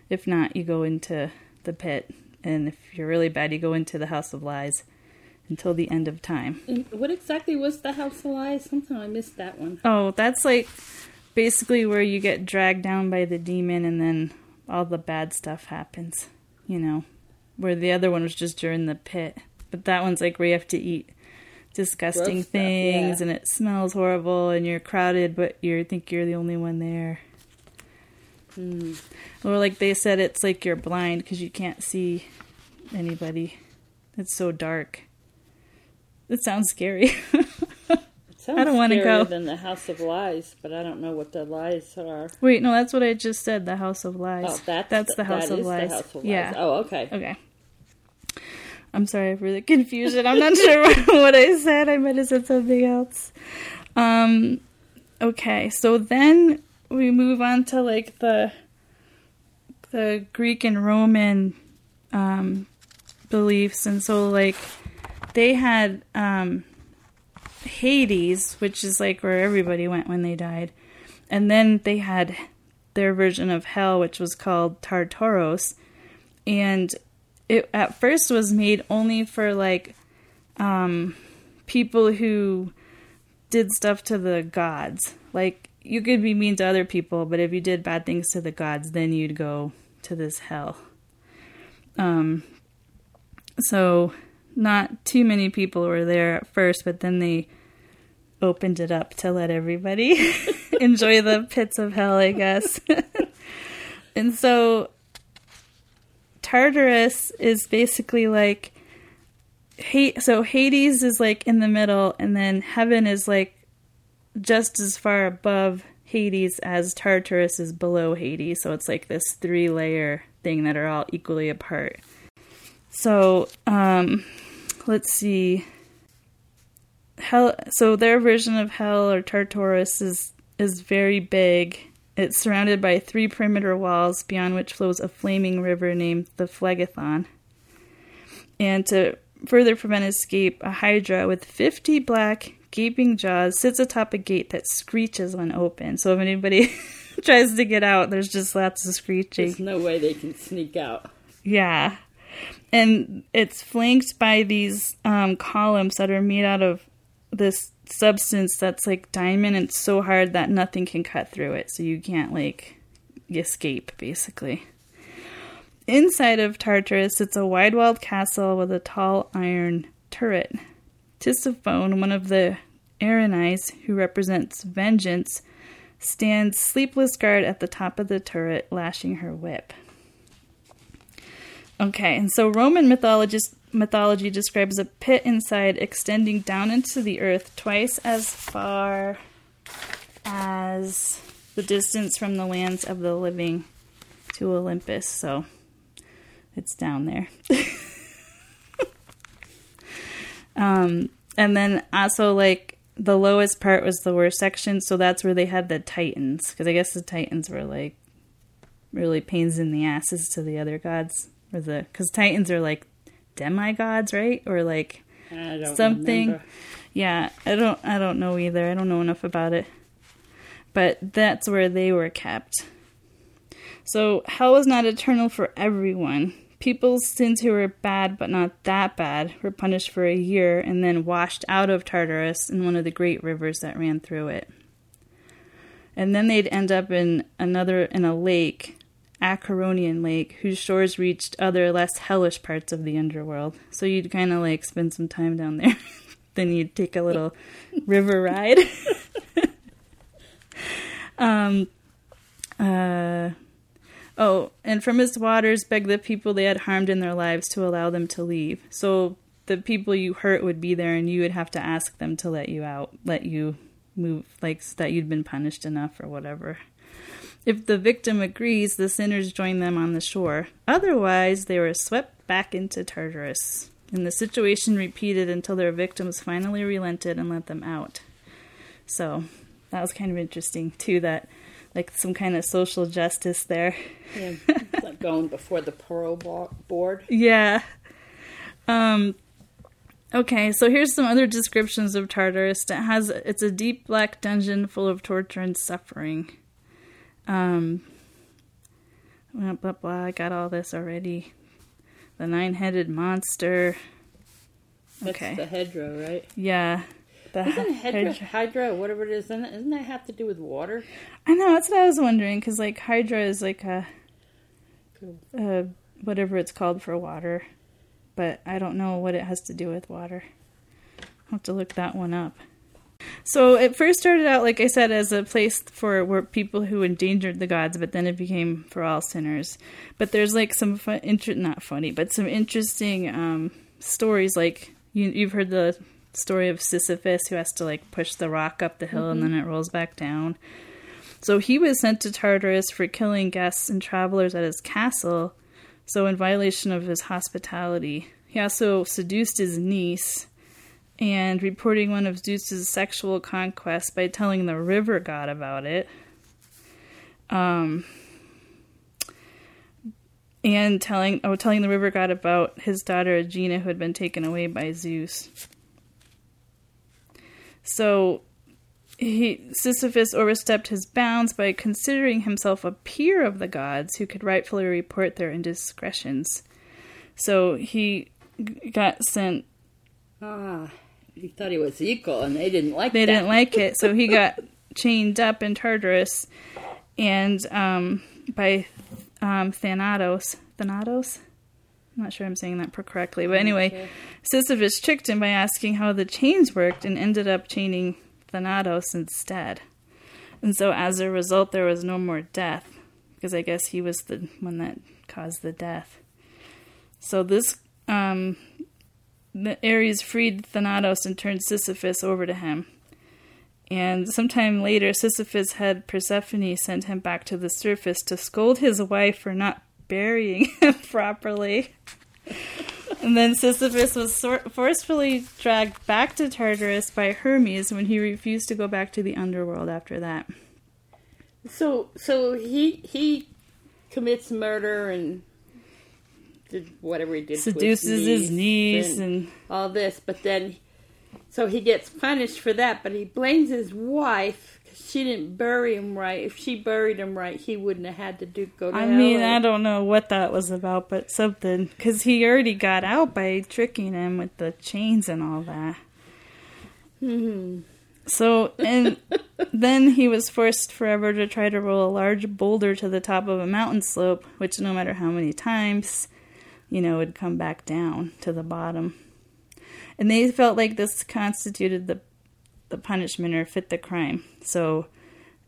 If not, you go into the pit, and if you're really bad, you go into the house of lies until the end of time. And what exactly was the house of lies? Somehow I missed that one. Oh, that's like basically where you get dragged down by the demon, and then all the bad stuff happens, you know, where the other one was just you're in the pit, but that one's like where you have to eat disgusting gross things stuff, yeah. And it smells horrible, and you're crowded, but you think you're the only one there. Mm. Or like they said, it's like you're blind because you can't see anybody. It's so dark. It sounds scary. I don't want to go. It's than the House of Lies, but I don't know what the lies are. Wait, no, that's what I just said. The House of Lies. Oh, that's the House of Lies. The House of Lies. Yeah. Oh, okay. I'm sorry for the confusion. I'm not sure what I said. I might have said something else. Okay, so then we move on to like the Greek and Roman beliefs, and so like they had Hades, which is like where everybody went when they died, and then they had their version of Hell, which was called Tartarus, and it at first was made only for, like, people who did stuff to the gods. Like, you could be mean to other people, but if you did bad things to the gods, then you'd go to this hell. So not too many people were there at first, but then they opened it up to let everybody enjoy the pits of hell, I guess. And so Tartarus is basically like, so Hades is like in the middle, and then heaven is like just as far above Hades as Tartarus is below Hades. So it's like this 3-layer thing that are all equally apart. So, let's see. Hell, so their version of hell or Tartarus is very big. It's surrounded by 3 perimeter walls beyond which flows a flaming river named the Phlegethon. And to further prevent escape, a Hydra with 50 black gaping jaws sits atop a gate that screeches when open. So if anybody tries to get out, there's just lots of screeching. There's no way they can sneak out. Yeah. And it's flanked by these columns that are made out of this substance that's like diamond, and it's so hard that nothing can cut through it, so you can't like escape basically. Inside of Tartarus, it's a wide walled castle with a tall iron turret. Tisiphone, one of the Erinyes who represents vengeance, stands sleepless guard at the top of the turret, lashing her whip. Okay, and so Roman mythology describes a pit inside extending down into the earth twice as far as the distance from the lands of the living to Olympus. So it's down there. And then also like the lowest part was the worst section. So that's where they had the Titans, because I guess the Titans were like really pains in the asses to the other gods, because Titans are like demigods, right? Or like I don't something remember. Yeah, I don't know either. I don't know enough about it. But that's where they were kept. So hell is not eternal for everyone. People's sins who were bad but not that bad were punished for a year and then washed out of Tartarus in one of the great rivers that ran through it. And then they'd end up in a lake, Acheronian Lake, whose shores reached other less hellish parts of the underworld. So you'd kind of like spend some time down there. Then you'd take a little river ride. And from his waters begged the people they had harmed in their lives to allow them to leave. So the people you hurt would be there, and you would have to ask them to let you out, let you move, like so that you'd been punished enough or whatever. If the victim agrees, the sinners join them on the shore. Otherwise, they were swept back into Tartarus, and the situation repeated until their victims finally relented and let them out. So that was kind of interesting, too, that like some kind of social justice there. Yeah, like going before the parole board. Yeah. Okay, so here's some other descriptions of Tartarus. It's a deep black dungeon full of torture and suffering. Blah, blah, blah. I got all this already. The 9-headed monster. Okay. That's the Hydra, right? Yeah. Isn't Hydra, whatever it is, doesn't that have to do with water? I know, that's what I was wondering, because, like, Hydra is, like, a whatever it's called for water. But I don't know what it has to do with water. I'll have to look that one up. So it first started out, like I said, as a place where people who endangered the gods, but then it became for all sinners. But there's like some some interesting stories. Like you've heard the story of Sisyphus, who has to like push the rock up the hill, mm-hmm. and then it rolls back down. So he was sent to Tartarus for killing guests and travelers at his castle. So in violation of his hospitality, He also seduced his niece and reporting one of Zeus's sexual conquests by telling the river god about it. And telling the river god about his daughter Aegina, who had been taken away by Zeus. So Sisyphus overstepped his bounds by considering himself a peer of the gods who could rightfully report their indiscretions. So he got sent... he thought he was equal, and they didn't like that. They didn't like it, so he got chained up in Tartarus, and by Thanatos. Thanatos? I'm not sure I'm saying that correctly, but anyway, okay. Sisyphus tricked him by asking how the chains worked and ended up chaining Thanatos instead. And so as a result, there was no more death, because I guess he was the one that caused the death. So this... Ares freed Thanatos and turned Sisyphus over to him. And sometime later, Sisyphus had Persephone send him back to the surface to scold his wife for not burying him properly. And then Sisyphus was forcefully dragged back to Tartarus by Hermes when he refused to go back to the underworld after that. So he commits murder and... did whatever he did, seduces his niece and all this, but then so he gets punished for that, but he blames his wife because she didn't bury him right. If she buried him right, he wouldn't have had to go to hell. I mean, I don't know what that was about, but something, because he already got out by tricking him with the chains and all that. Mm-hmm. So, and then he was forced forever to try to roll a large boulder to the top of a mountain slope, which no matter how many times, you know, would come back down to the bottom. And they felt like this constituted the punishment or fit the crime. So,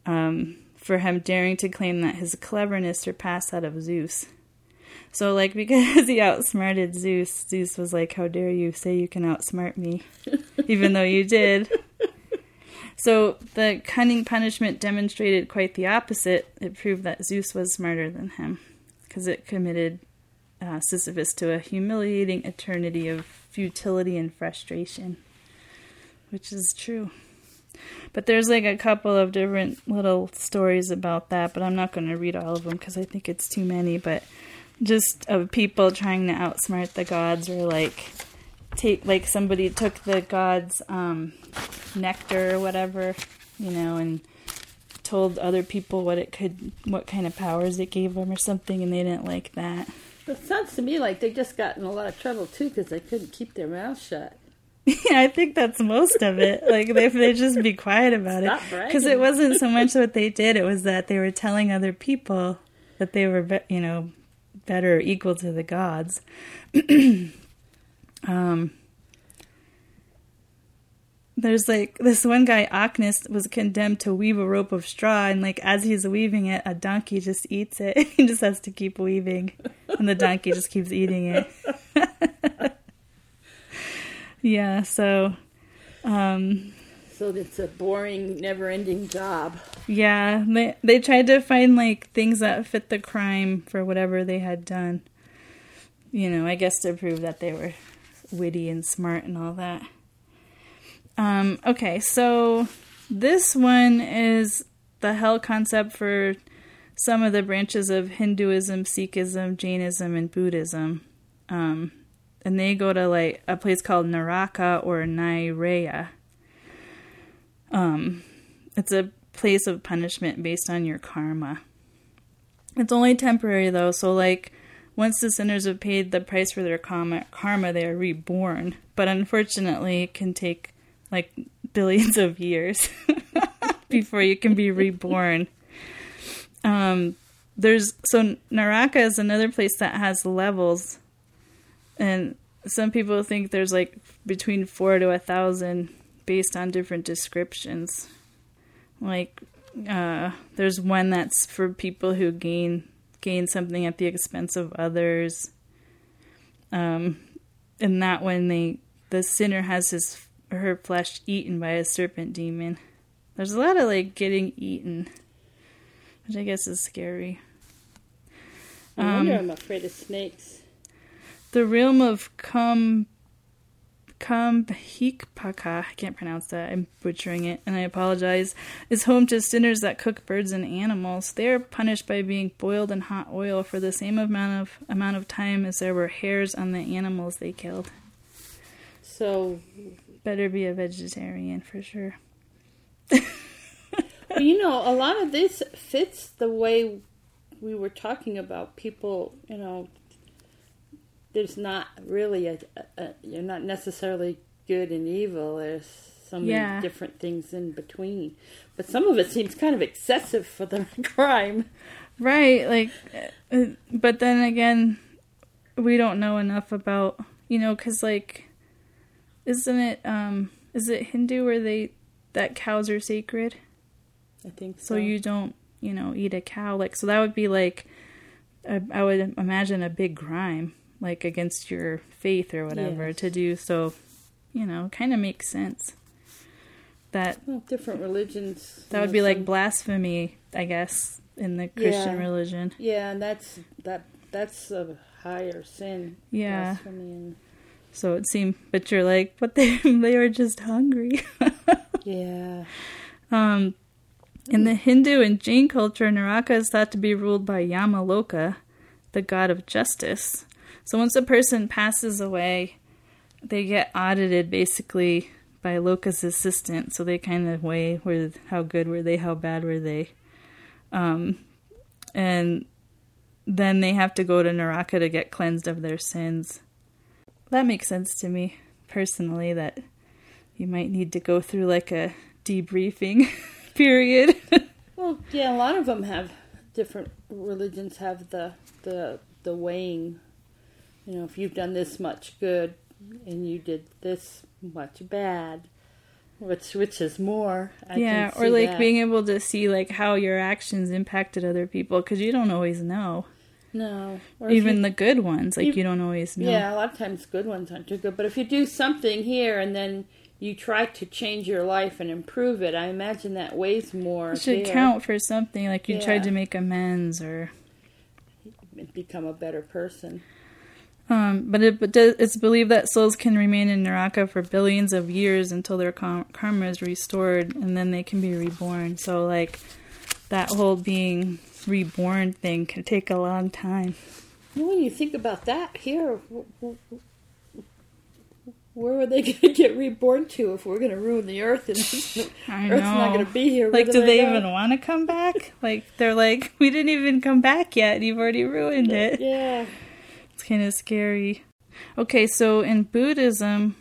for him daring to claim that his cleverness surpassed that of Zeus. So, like, because he outsmarted Zeus, Zeus was like, how dare you say you can outsmart me, even though you did. So the cunning punishment demonstrated quite the opposite. It proved that Zeus was smarter than him, because it committed... Sisyphus to a humiliating eternity of futility and frustration, which is true. But there's like a couple of different little stories about that, but I'm not going to read all of them because I think it's too many, but just of people trying to outsmart the gods, or like somebody took the gods' nectar or whatever, you know, and told other people what kind of powers it gave them or something, and they didn't like that. It sounds to me like they just got in a lot of trouble, too, because they couldn't keep their mouth shut. Yeah, I think that's most of it. Like, they just be quiet about it. Because it wasn't so much what they did, it was that they were telling other people that they were, better or equal to the gods. There's, like, this one guy, Ocnus, was condemned to weave a rope of straw, and, like, as he's weaving it, a donkey just eats it. He just has to keep weaving, and the donkey just keeps eating it. Yeah, so... So it's a boring, never-ending job. Yeah, they tried to find, like, things that fit the crime for whatever they had done. You know, I guess to prove that they were witty and smart and all that. Okay, so this one is the hell concept for some of the branches of Hinduism, Sikhism, Jainism, and Buddhism. And they go to like a place called Naraka or Naireya. It's a place of punishment based on your karma. It's only temporary though, so like once the sinners have paid the price for their karma, they are reborn. But unfortunately, it can take like billions of years before you can be reborn. Naraka is another place that has levels, and some people think there's like between 4 to 1,000 based on different descriptions. Like there's one that's for people who gain something at the expense of others. And that when the sinner has her flesh eaten by a serpent demon. There's a lot of, like, getting eaten, which I guess is scary. I wonder I'm afraid of snakes. The realm of Kamhikpaka, I can't pronounce that, I'm butchering it, and I apologize, is home to sinners that cook birds and animals. They are punished by being boiled in hot oil for the same amount of time as there were hairs on the animals they killed. So... better be a vegetarian for sure. You know, a lot of this fits the way we were talking about people, you know... There's not really a you're not necessarily good and evil. There's so many different things in between. But some of it seems kind of excessive for the crime. Right. But then again, we don't know enough about, you know, because, like, isn't it, is it Hindu where that cows are sacred? I think so. So you don't, you know, eat a cow. Like, so that would be like, I would imagine a big crime. Like, against your faith or whatever to do. So, you know, kind of makes sense. That... well, different religions... that would be like blasphemy, I guess, in the Christian religion. Yeah, and that's a higher sin. Yeah. Blasphemy and... so it seemed... but you're like, but they were just hungry. Yeah. In the Hindu and Jain culture, Naraka is thought to be ruled by Yamaloka, the god of justice. So once a person passes away, they get audited basically by Loka's assistant. So they kind of weigh how good were they, how bad were they. And then they have to go to Naraka to get cleansed of their sins. That makes sense to me personally, that you might need to go through like a debriefing period. Well, yeah, a lot of them have different religions have the weighing. You know, if you've done this much good and you did this much bad, which is more, I can see or like that. Being able to see like how your actions impacted other people, because you don't always know. No. Or even the good ones, like you don't always know. Yeah, a lot of times good ones aren't too good. But if you do something here and then you try to change your life and improve it, I imagine that weighs more. It should count for something, like you tried to make amends or... become a better person. But it's believed that souls can remain in Naraka for billions of years until their karma is restored, and then they can be reborn. So, like, that whole being reborn thing can take a long time. Well, when you think about that here, where are they going to get reborn to if we're going to ruin the earth and the earth's not going to be here? Like, do they even want to come back? Like, they're like, we didn't even come back yet, and you've already ruined it. Yeah. Kind of scary. Okay, so in Buddhism,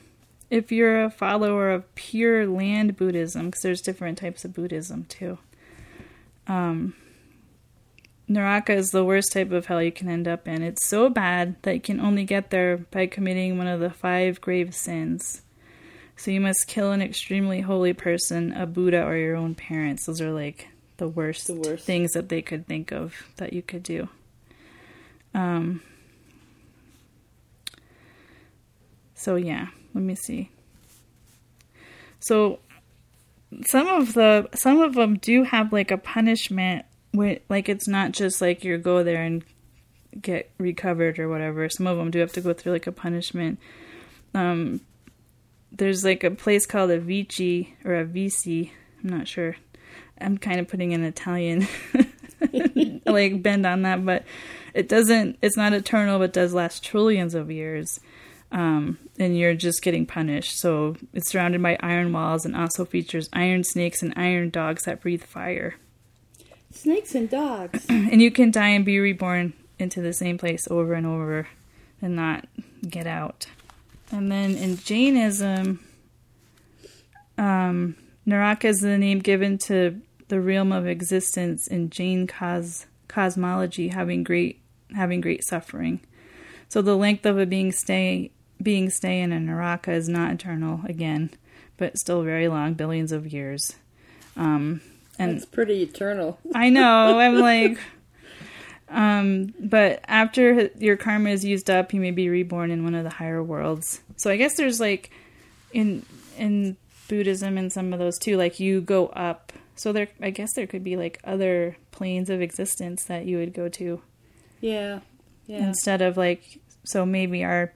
if you're a follower of Pure Land Buddhism, because there's different types of Buddhism too, Naraka is the worst type of hell you can end up in. It's so bad that you can only get there by committing one of the 5 grave sins. So you must kill an extremely holy person, a Buddha, or your own parents. Those are like the worst things that they could think of that you could do. So, yeah, let me see. So, some of them do have, like, a punishment. With, like, it's not just, like, you go there and get recovered or whatever. Some of them do have to go through, like, a punishment. There's, like, a place called a Vici or a Vici. I'm not sure. I'm kind of putting an Italian, like, bend on that. But it's not eternal, but does last trillions of years. And you're just getting punished. So it's surrounded by iron walls and also features iron snakes and iron dogs that breathe fire. Snakes and dogs. And you can die and be reborn into the same place over and over and not get out. And then in Jainism, Naraka is the name given to the realm of existence in Jain cosmology, having great suffering. So the length of a being stay in a Naraka is not eternal again, but still very long, billions of years. And that's pretty eternal. I know. I'm like, but after your karma is used up, you may be reborn in one of the higher worlds. So I guess there's like in Buddhism and some of those too, like you go up. So I guess there could be like other planes of existence that you would go to. Yeah. Instead of like So maybe our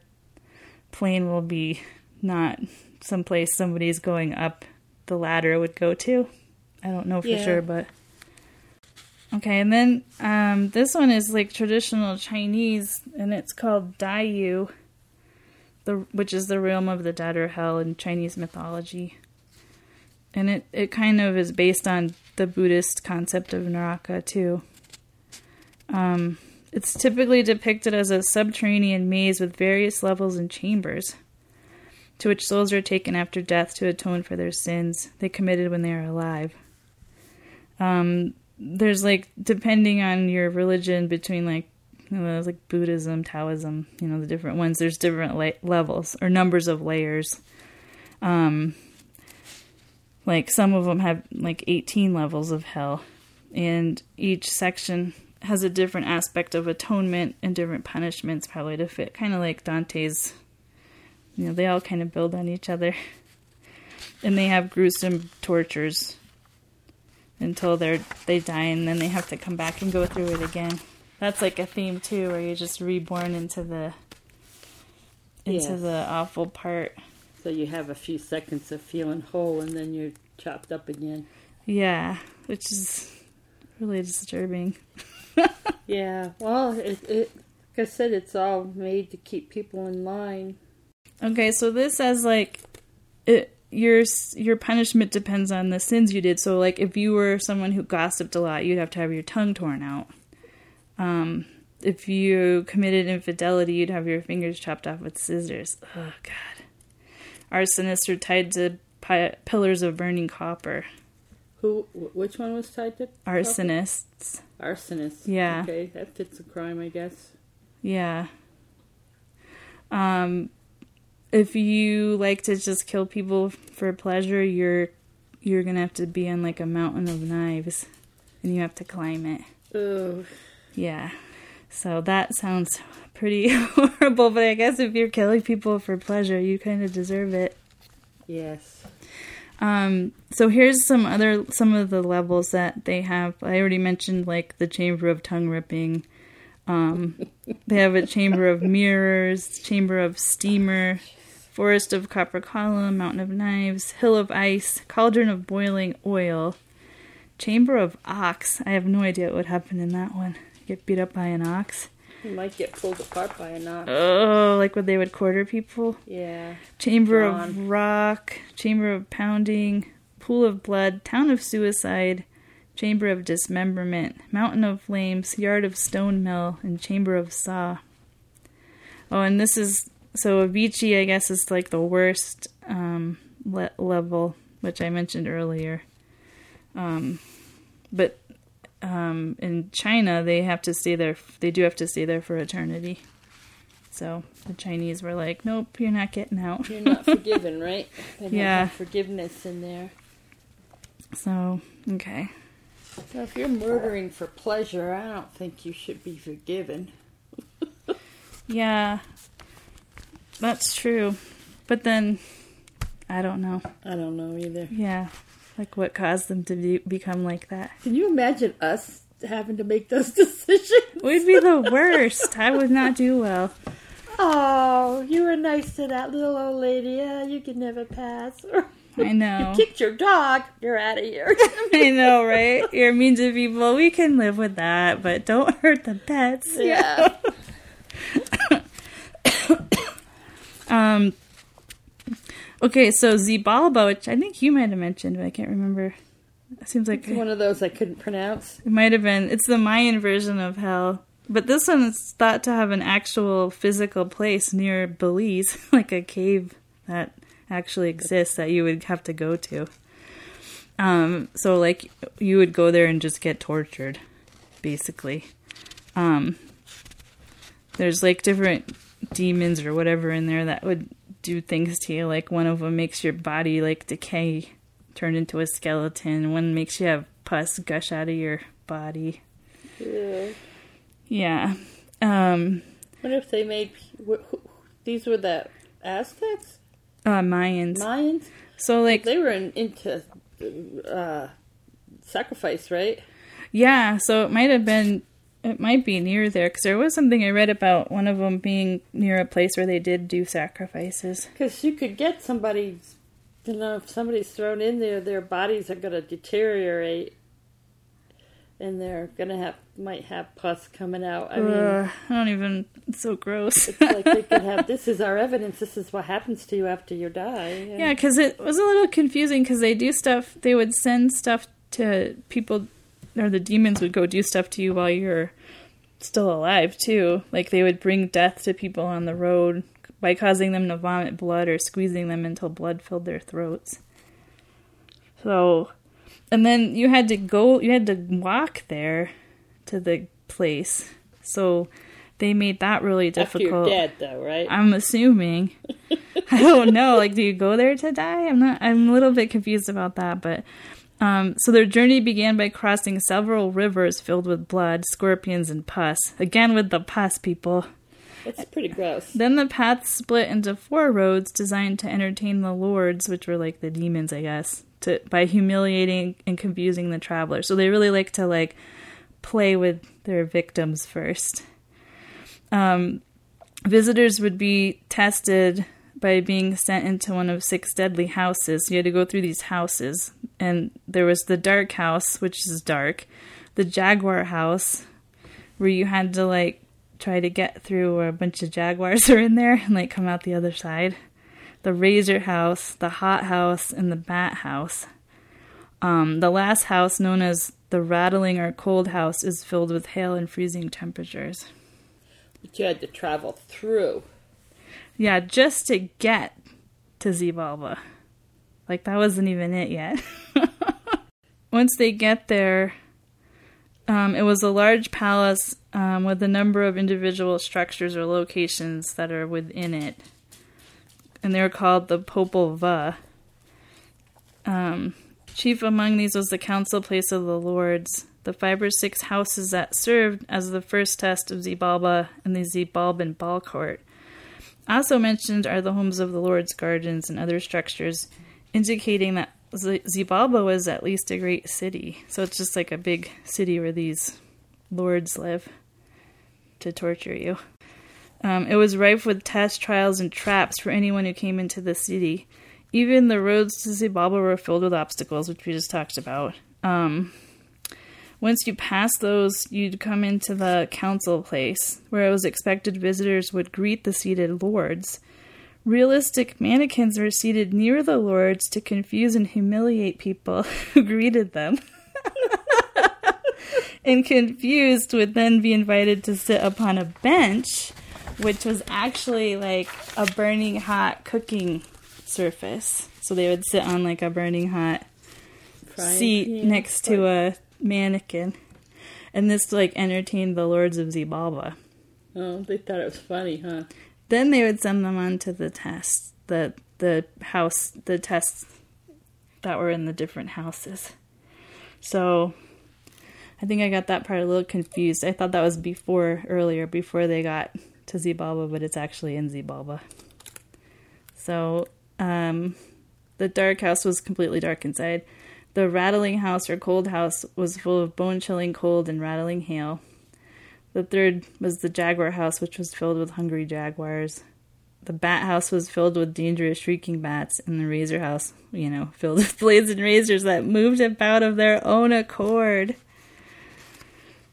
plane will be not someplace somebody's going up the ladder would go to. I don't know for sure, but... Okay, and then this one is like traditional Chinese, and it's called Daiyu, which is the realm of the dead or hell in Chinese mythology. And it kind of is based on the Buddhist concept of Naraka, too. It's typically depicted as a subterranean maze with various levels and chambers, to which souls are taken after death to atone for their sins they committed when they are alive. There's, like, depending on your religion, between, like, you know, like Buddhism, Taoism, you know, the different ones, there's different levels or numbers of layers. Like, some of them have, like, 18 levels of hell. And each section has a different aspect of atonement and different punishments, probably to fit. Kind of like Dante's, you know, they all kind of build on each other. And they have gruesome tortures until they die, and then they have to come back and go through it again. That's like a theme too, where you're just reborn into the the awful part. So you have a few seconds of feeling whole, and then you're chopped up again. Yeah, which is really disturbing. Yeah, well, it like I said, it's all made to keep people in line. Okay, so this says like it. Your punishment depends on the sins you did. So, like, if you were someone who gossiped a lot, you'd have to have your tongue torn out. If you committed infidelity, you'd have your fingers chopped off with scissors. Oh, God. Arsonists are tied to pillars of burning copper. Which one was tied to? Arsonists. Copper? Arsonists. Yeah. Okay, that fits a crime, I guess. Yeah. If you like to just kill people for pleasure, you're going to have to be on, like, a mountain of knives. And you have to climb it. Ugh. Yeah. So that sounds pretty horrible, but I guess if you're killing people for pleasure, you kind of deserve it. Yes. So here's some of the levels that they have. I already mentioned, like, the chamber of tongue ripping. They have a chamber of mirrors, chamber of steamer, forest of copper column, mountain of knives, hill of ice, cauldron of boiling oil, chamber of ox. I have no idea what would happen in that one. Get beat up by an ox. You might get pulled apart by an ox. Oh, like when they would quarter people? Yeah. Chamber of rock, chamber of pounding, pool of blood, town of suicide, chamber of dismemberment, mountain of flames, yard of stone mill, and chamber of saw. Oh, and this is... So Avicii, I guess, is like the worst level, which I mentioned earlier. But in China, they do have to stay there for eternity. So the Chinese were like, nope, you're not getting out. You're not forgiven, right? They don't have forgiveness in there. So, okay. So if you're murdering for pleasure, I don't think you should be forgiven. Yeah. That's true. But then, I don't know. I don't know either. Yeah. Like, what caused them to become like that? Can you imagine us having to make those decisions? We'd be the worst. I would not do well. Oh, you were nice to that little old lady. Yeah, you could never pass. I know. You kicked your dog. You're out of here. I know, right? You're mean to people. We can live with that, but don't hurt the pets. Yeah. Okay, so Xibalba, which I think you might have mentioned, but I can't remember. It seems like it's one of those I couldn't pronounce. It might have been. It's the Mayan version of hell. But this one is thought to have an actual physical place near Belize, like a cave that actually exists that you would have to go to. So, like, you would go there and just get tortured, basically. There's, like, different demons or whatever in there that would do things to you. Like, one of them makes your body, like, decay, turn into a skeleton. One makes you have pus gush out of your body. Yeah. What if they made... These were the Aztecs? Mayans. So, like... They were into sacrifice, right? Yeah, so it might have been It might be near there, because there was something I read about one of them being near a place where they did do sacrifices. Because you could get somebody's, you know, if somebody's thrown in there, their bodies are going to deteriorate, and they're going to might have pus coming out. I mean, I don't even. It's so gross. It's like they could have. This is our evidence. This is what happens to you after you die. Yeah, because it was a little confusing, because they do stuff. They would send stuff to people. Or the demons would go do stuff to you while you're still alive, too. Like, they would bring death to people on the road by causing them to vomit blood or squeezing them until blood filled their throats. So, and then you had to walk there to the place. So they made that really difficult. After you're dead, though, right? I'm assuming. I don't know. Like, do you go there to die? I'm a little bit confused about that, but... So their journey began by crossing several rivers filled with blood, scorpions, and pus. Again with the pus, people. It's pretty gross. Then the path split into 4 roads designed to entertain the lords, which were like the demons, I guess, by humiliating and confusing the traveler. So they really like to play with their victims first. Visitors would be tested by being sent into one of 6 deadly houses. So you had to go through these houses. And there was the dark house, which is dark. The jaguar house, where you had to, try to get through where a bunch of jaguars are in there and, come out the other side. The razor house, the hot house, and the bat house. The last house, known as the rattling or cold house, is filled with hail and freezing temperatures. But you had to travel through. Yeah, just to get to Xibalba. That wasn't even it yet. Once they get there, it was a large palace with a number of individual structures or locations that are within it. And they were called the Popol Vuh. Chief among these was the council place of the lords, the 5 or 6 houses that served as the first test of Xibalba and the Xibalban ball court. Also mentioned are the homes of the lords, gardens, and other structures, indicating that Xibalba was at least a great city. So it's just a big city where these lords live to torture you. It was rife with tests, trials, and traps for anyone who came into the city. Even the roads to Xibalba were filled with obstacles, which we just talked about. Once you passed those, you'd come into the council place, where it was expected visitors would greet the seated lords. Realistic mannequins were seated near the lords to confuse and humiliate people who greeted them. And confused would then be invited to sit upon a bench, which was actually a burning hot cooking surface. So they would sit on a burning hot seat next to a mannequin. And this entertained the lords of Xibalba. Oh, they thought it was funny, huh? Then they would send them on to the test, the house, the tests that were in the different houses. So I think I got that part a little confused. I thought that was before they got to Xibalba, but it's actually in Xibalba. So the dark house was completely dark inside. The rattling house or cold house was full of bone-chilling cold and rattling hail. The third was the jaguar house, which was filled with hungry jaguars. The bat house was filled with dangerous shrieking bats, and the razor house, filled with blades and razors that moved about of their own accord.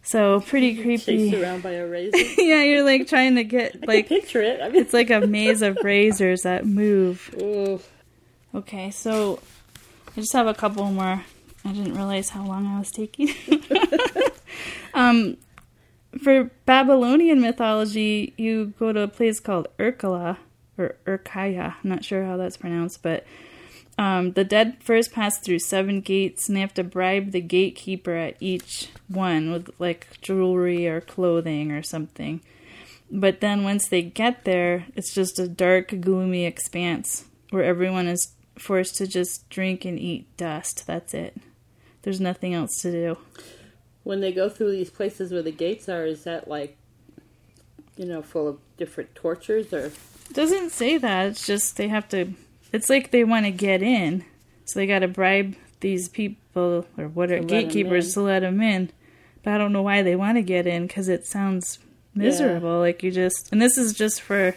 So pretty creepy. Chased around by a razor. Yeah, you're trying to get I can picture it. I mean... it's like a maze of razors that move. Ooh. Okay, so I just have a couple more. I didn't realize how long I was taking. For Babylonian mythology, you go to a place called Urkala, or Urkaya, I'm not sure how that's pronounced, but the dead first pass through 7 gates, and they have to bribe the gatekeeper at each one with, jewelry or clothing or something. But then once they get there, it's just a dark, gloomy expanse where everyone is forced to just drink and eat dust. That's it. There's nothing else to do. When they go through these places where the gates are, is that full of different tortures or? It doesn't say that. It's just they have to. It's they want to get in, so they got to bribe these people or gatekeepers to let them in. But I don't know why they want to get in, because it sounds miserable. Yeah. Like, you just... And this is just for,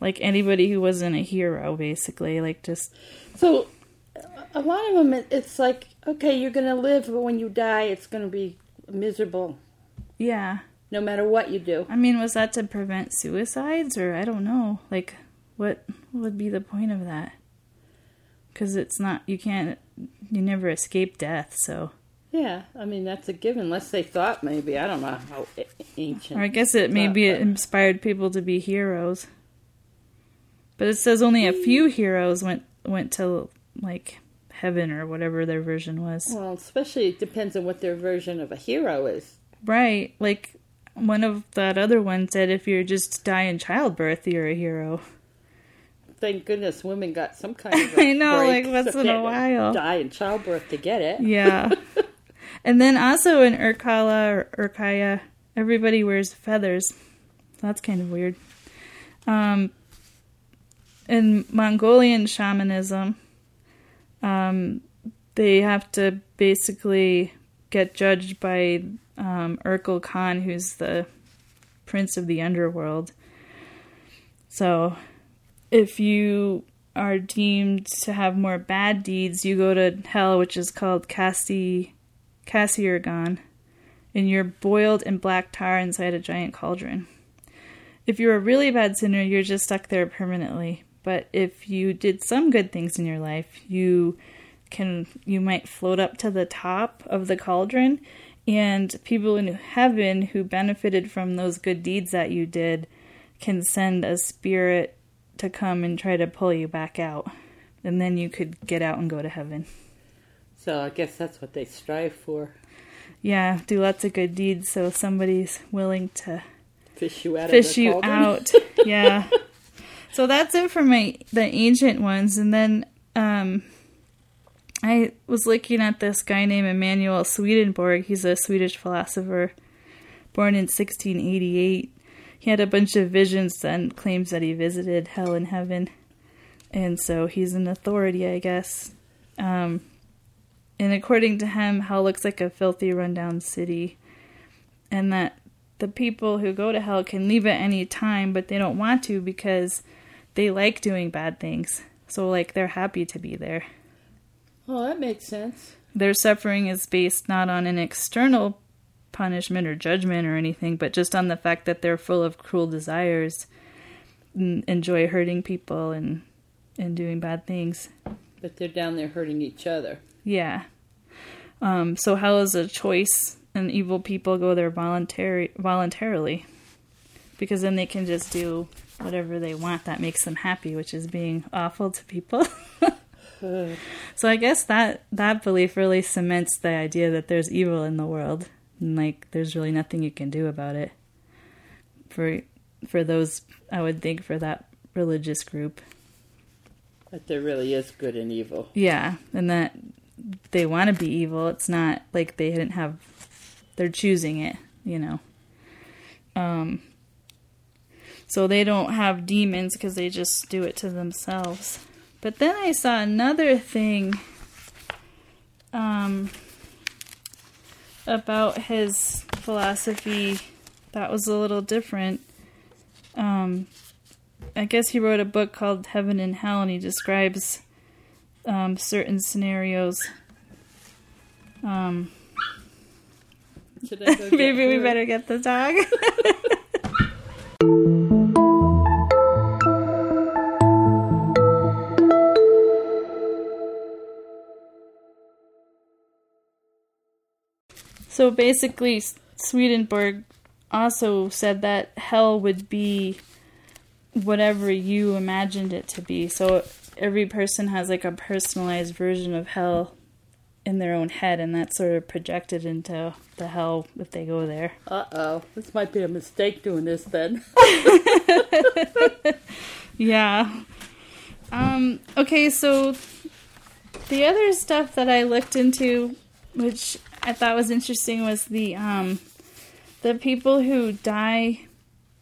like, anybody who wasn't a hero, basically. Like, just... So, a lot of them, it's like, okay, you're going to live, but when you die, it's going to be miserable. Yeah. No matter what you do. I mean, was that to prevent suicides? Or, I don't know. Like, what would be the point of that? Because it's not... You can't... You never escape death, so... Yeah, I mean, that's a given, unless they thought maybe. I don't know how ancient... Or I guess it maybe it inspired people to be heroes. But it says only a few heroes went to, like, heaven or whatever their version was. Well, especially it depends on what their version of a hero is. Right. Like, one of that other one said if you just die in childbirth, you're a hero. Thank goodness women got some kind of a I know, break, like, once so in a while. Die in childbirth to get it. Yeah. And then also in Urkala or Urkaya, everybody wears feathers. That's kind of weird. In Mongolian shamanism, they have to basically get judged by Urkul Khan, who's the prince of the underworld. So if you are deemed to have more bad deeds, you go to Hel, which is called Cassirgon, and you're boiled in black tar inside a giant cauldron. If you're a really bad sinner, you're just stuck there permanently. But if you did some good things in your life, you might float up to the top of the cauldron, and people in heaven who benefited from those good deeds that you did can send a spirit to come and try to pull you back out. And then you could get out and go to heaven. So I guess that's what they strive for. Yeah, do lots of good deeds so somebody's willing to fish you out. Yeah. So that's it for the ancient ones. And then I was looking at this guy named Emanuel Swedenborg. He's a Swedish philosopher born in 1688. He had a bunch of visions and claims that he visited hell and heaven. And so he's an authority, I guess. And according to him, hell looks like a filthy, rundown city. And that the people who go to hell can leave at any time, but they don't want to because they like doing bad things. So, like, they're happy to be there. Well, that makes sense. Their suffering is based not on an external punishment or judgment or anything, but just on the fact that they're full of cruel desires and enjoy hurting people and doing bad things. But they're down there hurting each other. Yeah. So hell is a choice, and evil people go there voluntarily because then they can just do whatever they want that makes them happy, which is being awful to people. So I guess that belief really cements the idea that there's evil in the world. And, like, there's really nothing you can do about it for those, I would think, for that religious group. But there really is good and evil. Yeah, and that they want to be evil. It's not like they didn't have... They're choosing it, you know. So they don't have demons because they just do it to themselves. But then I saw another thing... about his philosophy that was a little different. I guess he wrote a book called Heaven and Hell, and he describes certain scenarios. Maybe we better get the dog. So basically, Swedenborg also said that hell would be whatever you imagined it to be. So every person has, like, a personalized version of hell in their own head, and that's sort of projected into the hell if they go there. Uh-oh. This might be a mistake doing this, then. Yeah. Okay, so the other stuff that I looked into, which... I thought was interesting was the people who die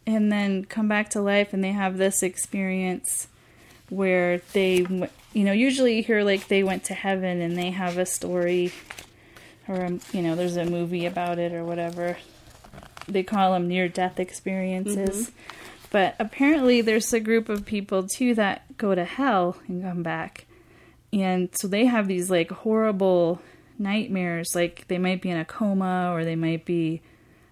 and then come back to life, and they have this experience where they, you know, usually you hear, like, they went to heaven and they have a story or, you know, there's a movie about it or whatever. They call them near-death experiences. Mm-hmm. But apparently there's a group of people, too, that go to hell and come back. And so they have these, like, horrible nightmares. Like, they might be in a coma, or they might be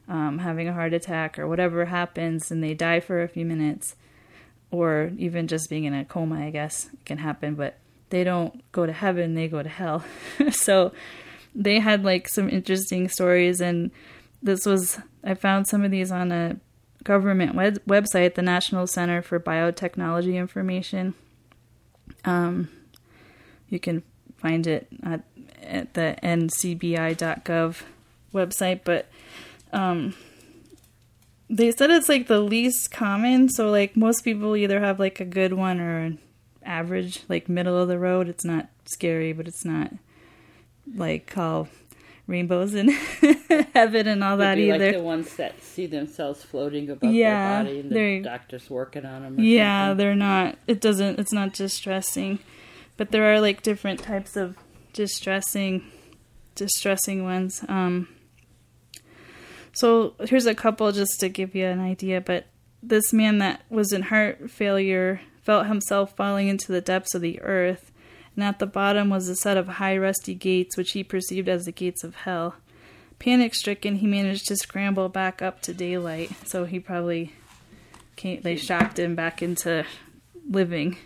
having a heart attack, or whatever happens, and they die for a few minutes. Or even just being in a coma, I guess, can happen. But they don't go to heaven, they go to hell. So they had, like, some interesting stories. And this was... I found some of these on a government website, the National Center for Biotechnology Information. You can find it at the ncbi.gov website, but they said it's like the least common. So like most people either have like a good one or an average, like middle of the road. It's not scary, but it's not like all rainbows in heaven and all that either. Like the ones that see themselves floating above their body and the doctor's working on them. Yeah, something. They're not. It doesn't. It's not distressing, but there are like different types of distressing ones. So here's a couple just to give you an idea. But this man that was in heart failure felt himself falling into the depths of the earth. And at the bottom was a set of high rusty gates, which he perceived as the gates of hell. Panic-stricken, he managed to scramble back up to daylight. So he probably they shocked him back into living.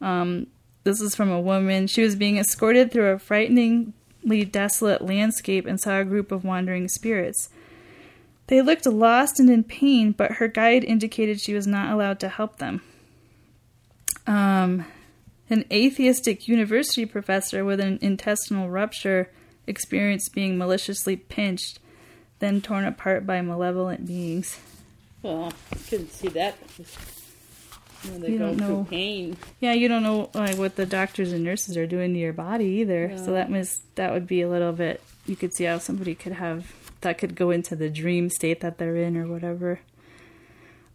This is from a woman. She was being escorted through a frighteningly desolate landscape and saw a group of wandering spirits. They looked lost and in pain, but her guide indicated she was not allowed to help them. An atheistic university professor with an intestinal rupture experienced being maliciously pinched, then torn apart by malevolent beings. Well, I couldn't see that. When they go through pain. Yeah, you don't know like what the doctors and nurses are doing to your body either. No. So that would be a little bit. You could see how somebody could have that could go into the dream state that they're in or whatever.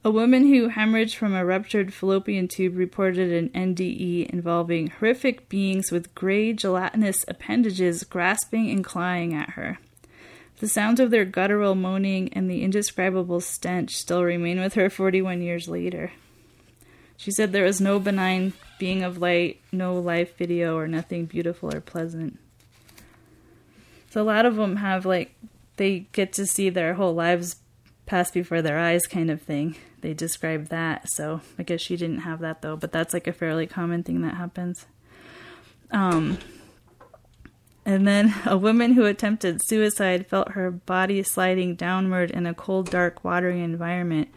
A woman who hemorrhaged from a ruptured fallopian tube reported an NDE involving horrific beings with gray gelatinous appendages grasping and clawing at her. The sounds of their guttural moaning and the indescribable stench still remain with her 41 years later. She said there was no benign being of light, no live video, or nothing beautiful or pleasant. So a lot of them have, like, they get to see their whole lives pass before their eyes kind of thing. They described that, so I guess she didn't have that, though. But that's like a fairly common thing that happens. And then a woman who attempted suicide felt her body sliding downward in a cold, dark, watery environment.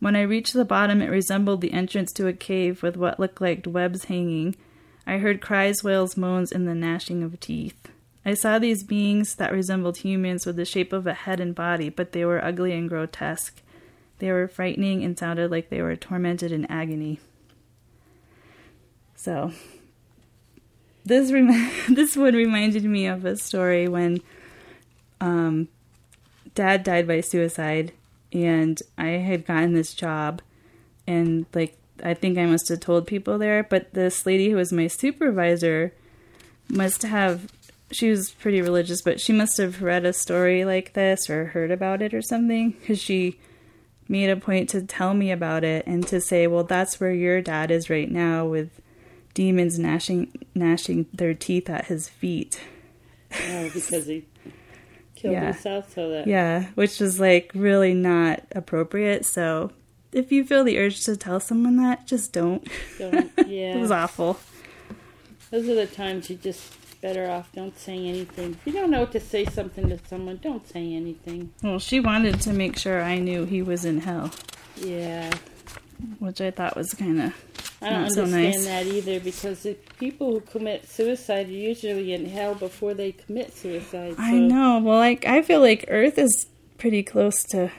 When I reached the bottom, it resembled the entrance to a cave with what looked like webs hanging. I heard cries, wails, moans, and the gnashing of teeth. I saw these beings that resembled humans with the shape of a head and body, but they were ugly and grotesque. They were frightening and sounded like they were tormented in agony. So, this one reminded me of a story when Dad died by suicide, and I had gotten this job, and like I think I must have told people there, but this lady who was my supervisor must have... She was pretty religious, but she must have read a story like this or heard about it or something, because she made a point to tell me about it and to say, well, that's where your dad is right now with demons gnashing their teeth at his feet. Oh, because he killed himself, so that... Yeah, which was, like, really not appropriate, so if you feel the urge to tell someone that, just don't. Don't, yeah. It was awful. Those are the times you just... Better off, don't say anything. If you don't know what to say something to someone, don't say anything. Well, she wanted to make sure I knew he was in hell. Yeah. Which I thought was kind of not so nice. I don't understand that either, because the people who commit suicide are usually in hell before they commit suicide. So. I know. Well, like I feel like Earth is pretty close to,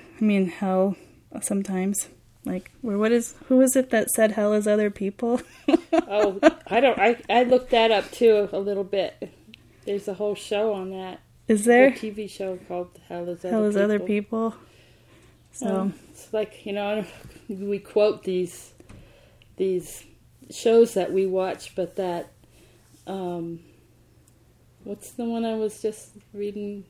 hell sometimes. Like, who is it that said hell is other people? Oh, I looked that up, too, a little bit. There's a whole show on that. Is there? There's a TV show called Hell is Other People. So it's like, we quote these shows that we watch, but that What's the one I was just reading?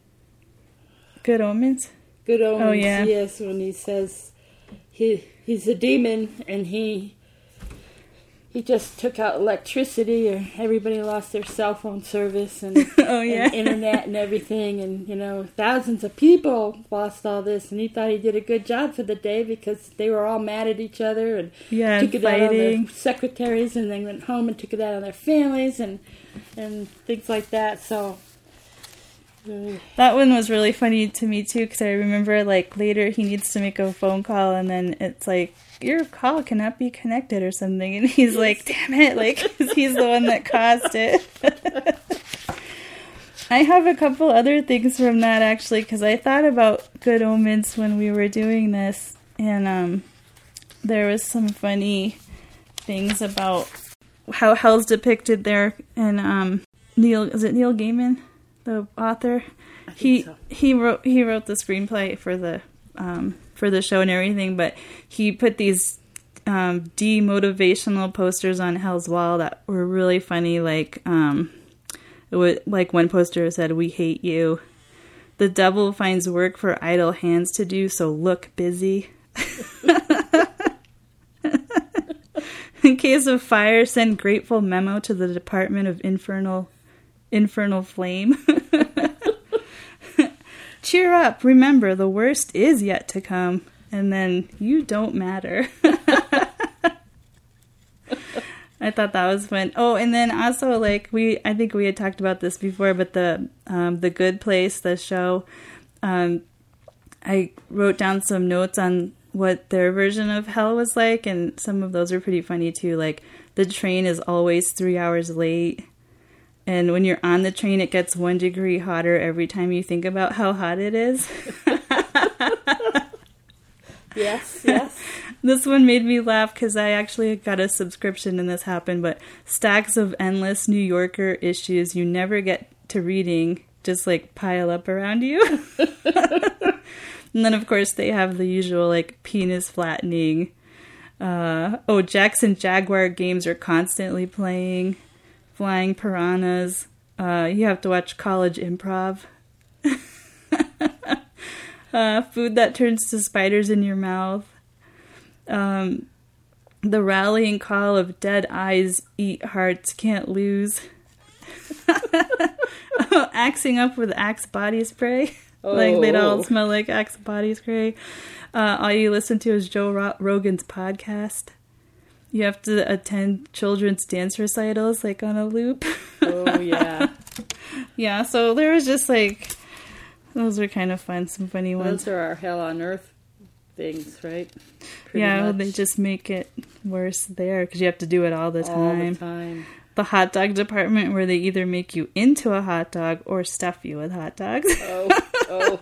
Good Omens? Good Omens, oh, yeah. Yes, when he says he's a demon and he just took out electricity, or everybody lost their cell phone service and, oh, yeah. and internet and everything, and, you know, thousands of people lost all this, and he thought he did a good job for the day because they were all mad at each other and yeah, took it out on their secretaries, and they went home and took it out on their families and things like that, so... That one was really funny to me, too, because I remember, like, later he needs to make a phone call, and then it's like, your call cannot be connected or something. And he's yes. like, damn it, like, he's the one that caused it. I have a couple other things from that, actually, because I thought about Good Omens when we were doing this, and there was some funny things about how Hel's depicted there, and Neil Gaiman? The author, he wrote the screenplay for the show and everything, but he put these demotivational posters on Hell's wall that were really funny. Like it was, like one poster said, "We hate you. The devil finds work for idle hands to do, so look busy. In case of fire, send grateful memo to the Department of Infernal Flame. Cheer up, remember the worst is yet to come, and then you don't matter." I thought that was fun. Oh, and then also, like, I think we had talked about this before, but the Good Place, the show, I wrote down some notes on what their version of Hell was like, and some of those are pretty funny too, like the train is always 3 hours late. And when you're on the train, it gets 1 degree hotter every time you think about how hot it is. Yes, yes. This one made me laugh because I actually got a subscription and this happened, but stacks of endless New Yorker issues you never get to reading just, like, pile up around you. And then, of course, they have the usual, like, penis flattening. Jackson Jaguar games are constantly playing. Flying piranhas. You have to watch college improv. Food that turns to spiders in your mouth. The rallying call of dead eyes, eat hearts, can't lose. Axing up with Axe body spray. Oh. Like they'd all smell like Axe body spray. All you listen to is Joe Rogan's podcast. You have to attend children's dance recitals, like, on a loop. Oh, yeah. Yeah, so there was just, like, those were kind of fun, some funny ones. Those are our Hell on Earth things, right? Pretty much. Well, they just make it worse there, because you have to do it all the time. All the time. The hot dog department, where they either make you into a hot dog or stuff you with hot dogs. Oh.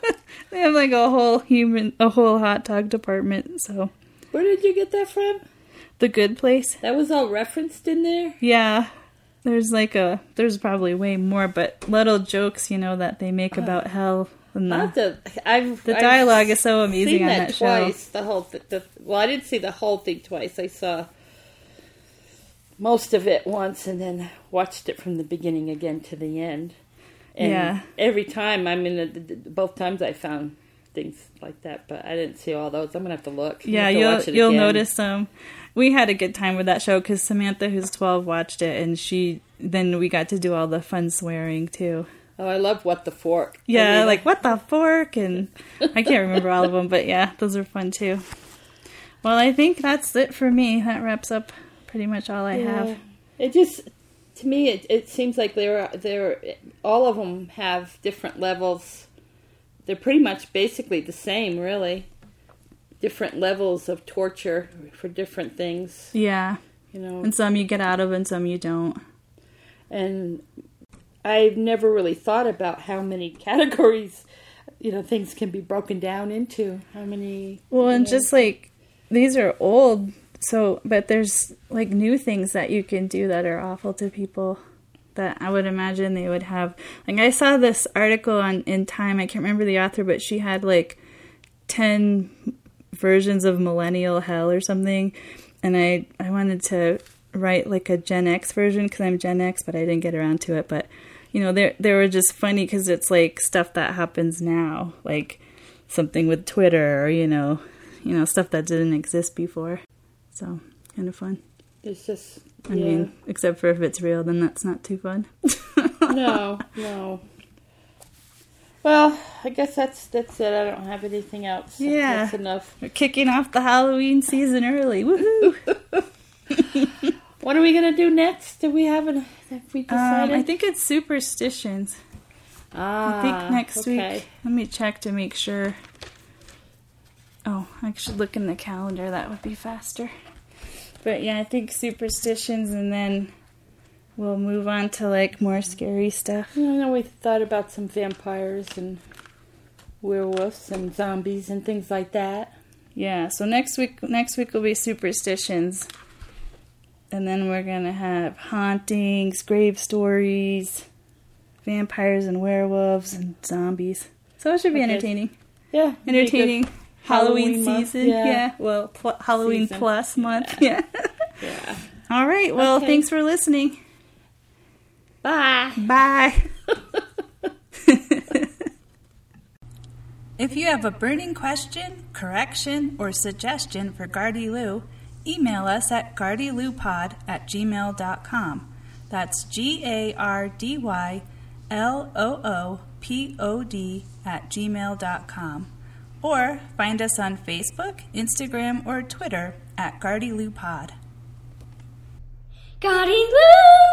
They have, like, a whole hot dog department, so. Where did you get that from? The Good Place. That was all referenced in there? Yeah. There's probably way more, but little jokes, you know, that they make about Hell. And the dialogue is so amazing on that show. I've seen that twice, the whole well, I didn't see the whole thing twice. I saw most of it once and then watched it from the beginning again to the end. And yeah. Every time, I mean, both times I found things like that, but I didn't see all those. I'm going to have to look. Yeah, you'll notice them. We had a good time with that show because Samantha, who's 12, watched it, and then we got to do all the fun swearing, too. Oh, I love What the Fork. Yeah, I mean, like, What the Fork, and I can't remember all of them, but yeah, those are fun, too. Well, I think that's it for me. That wraps up pretty much all I have. It just, to me, it seems like all of them have different levels. They're pretty much basically the same, really. Different levels of torture for different things. Yeah. You know. And some you get out of and some you don't. And I've never really thought about how many categories, you know, things can be broken down into. How many... Well, and just, like, these are old, so... But there's, like, new things that you can do that are awful to people that I would imagine they would have. Like, I saw this article in Time. I can't remember the author, but she had, like, 10... versions of millennial hell or something, and I wanted to write like a Gen X version because I'm Gen X, but I didn't get around to it. But you know, they were just funny because it's like stuff that happens now, like something with Twitter or, you know, stuff that didn't exist before. So kind of fun. It's just, I mean, except for if it's real, then that's not too fun. No. Well, I guess that's it. I don't have anything else. Yeah. That's enough. We're kicking off the Halloween season early. Woohoo! What are we going to do next? Have we decided? I think it's superstitions. Ah, I think next week. Let me check to make sure. Oh, I should look in the calendar. That would be faster. But yeah, I think superstitions, and then we'll move on to like more scary stuff. I know we thought about some vampires and werewolves and zombies and things like that. Yeah, so next week will be superstitions. And then we're going to have hauntings, grave stories, vampires and werewolves and zombies. So it should be entertaining. Yeah. Entertaining. Halloween season. Yeah. Well, Halloween season. Plus month. Yeah. All right. Well, thanks for listening. Bye. If you have a burning question, correction, or suggestion for Gardy Lou, email us at gardyloupod@gmail.com. That's GARDYLOOPOD@gmail.com. Or find us on Facebook, Instagram, or Twitter at Gardy Lou Pod. Gardy Lou!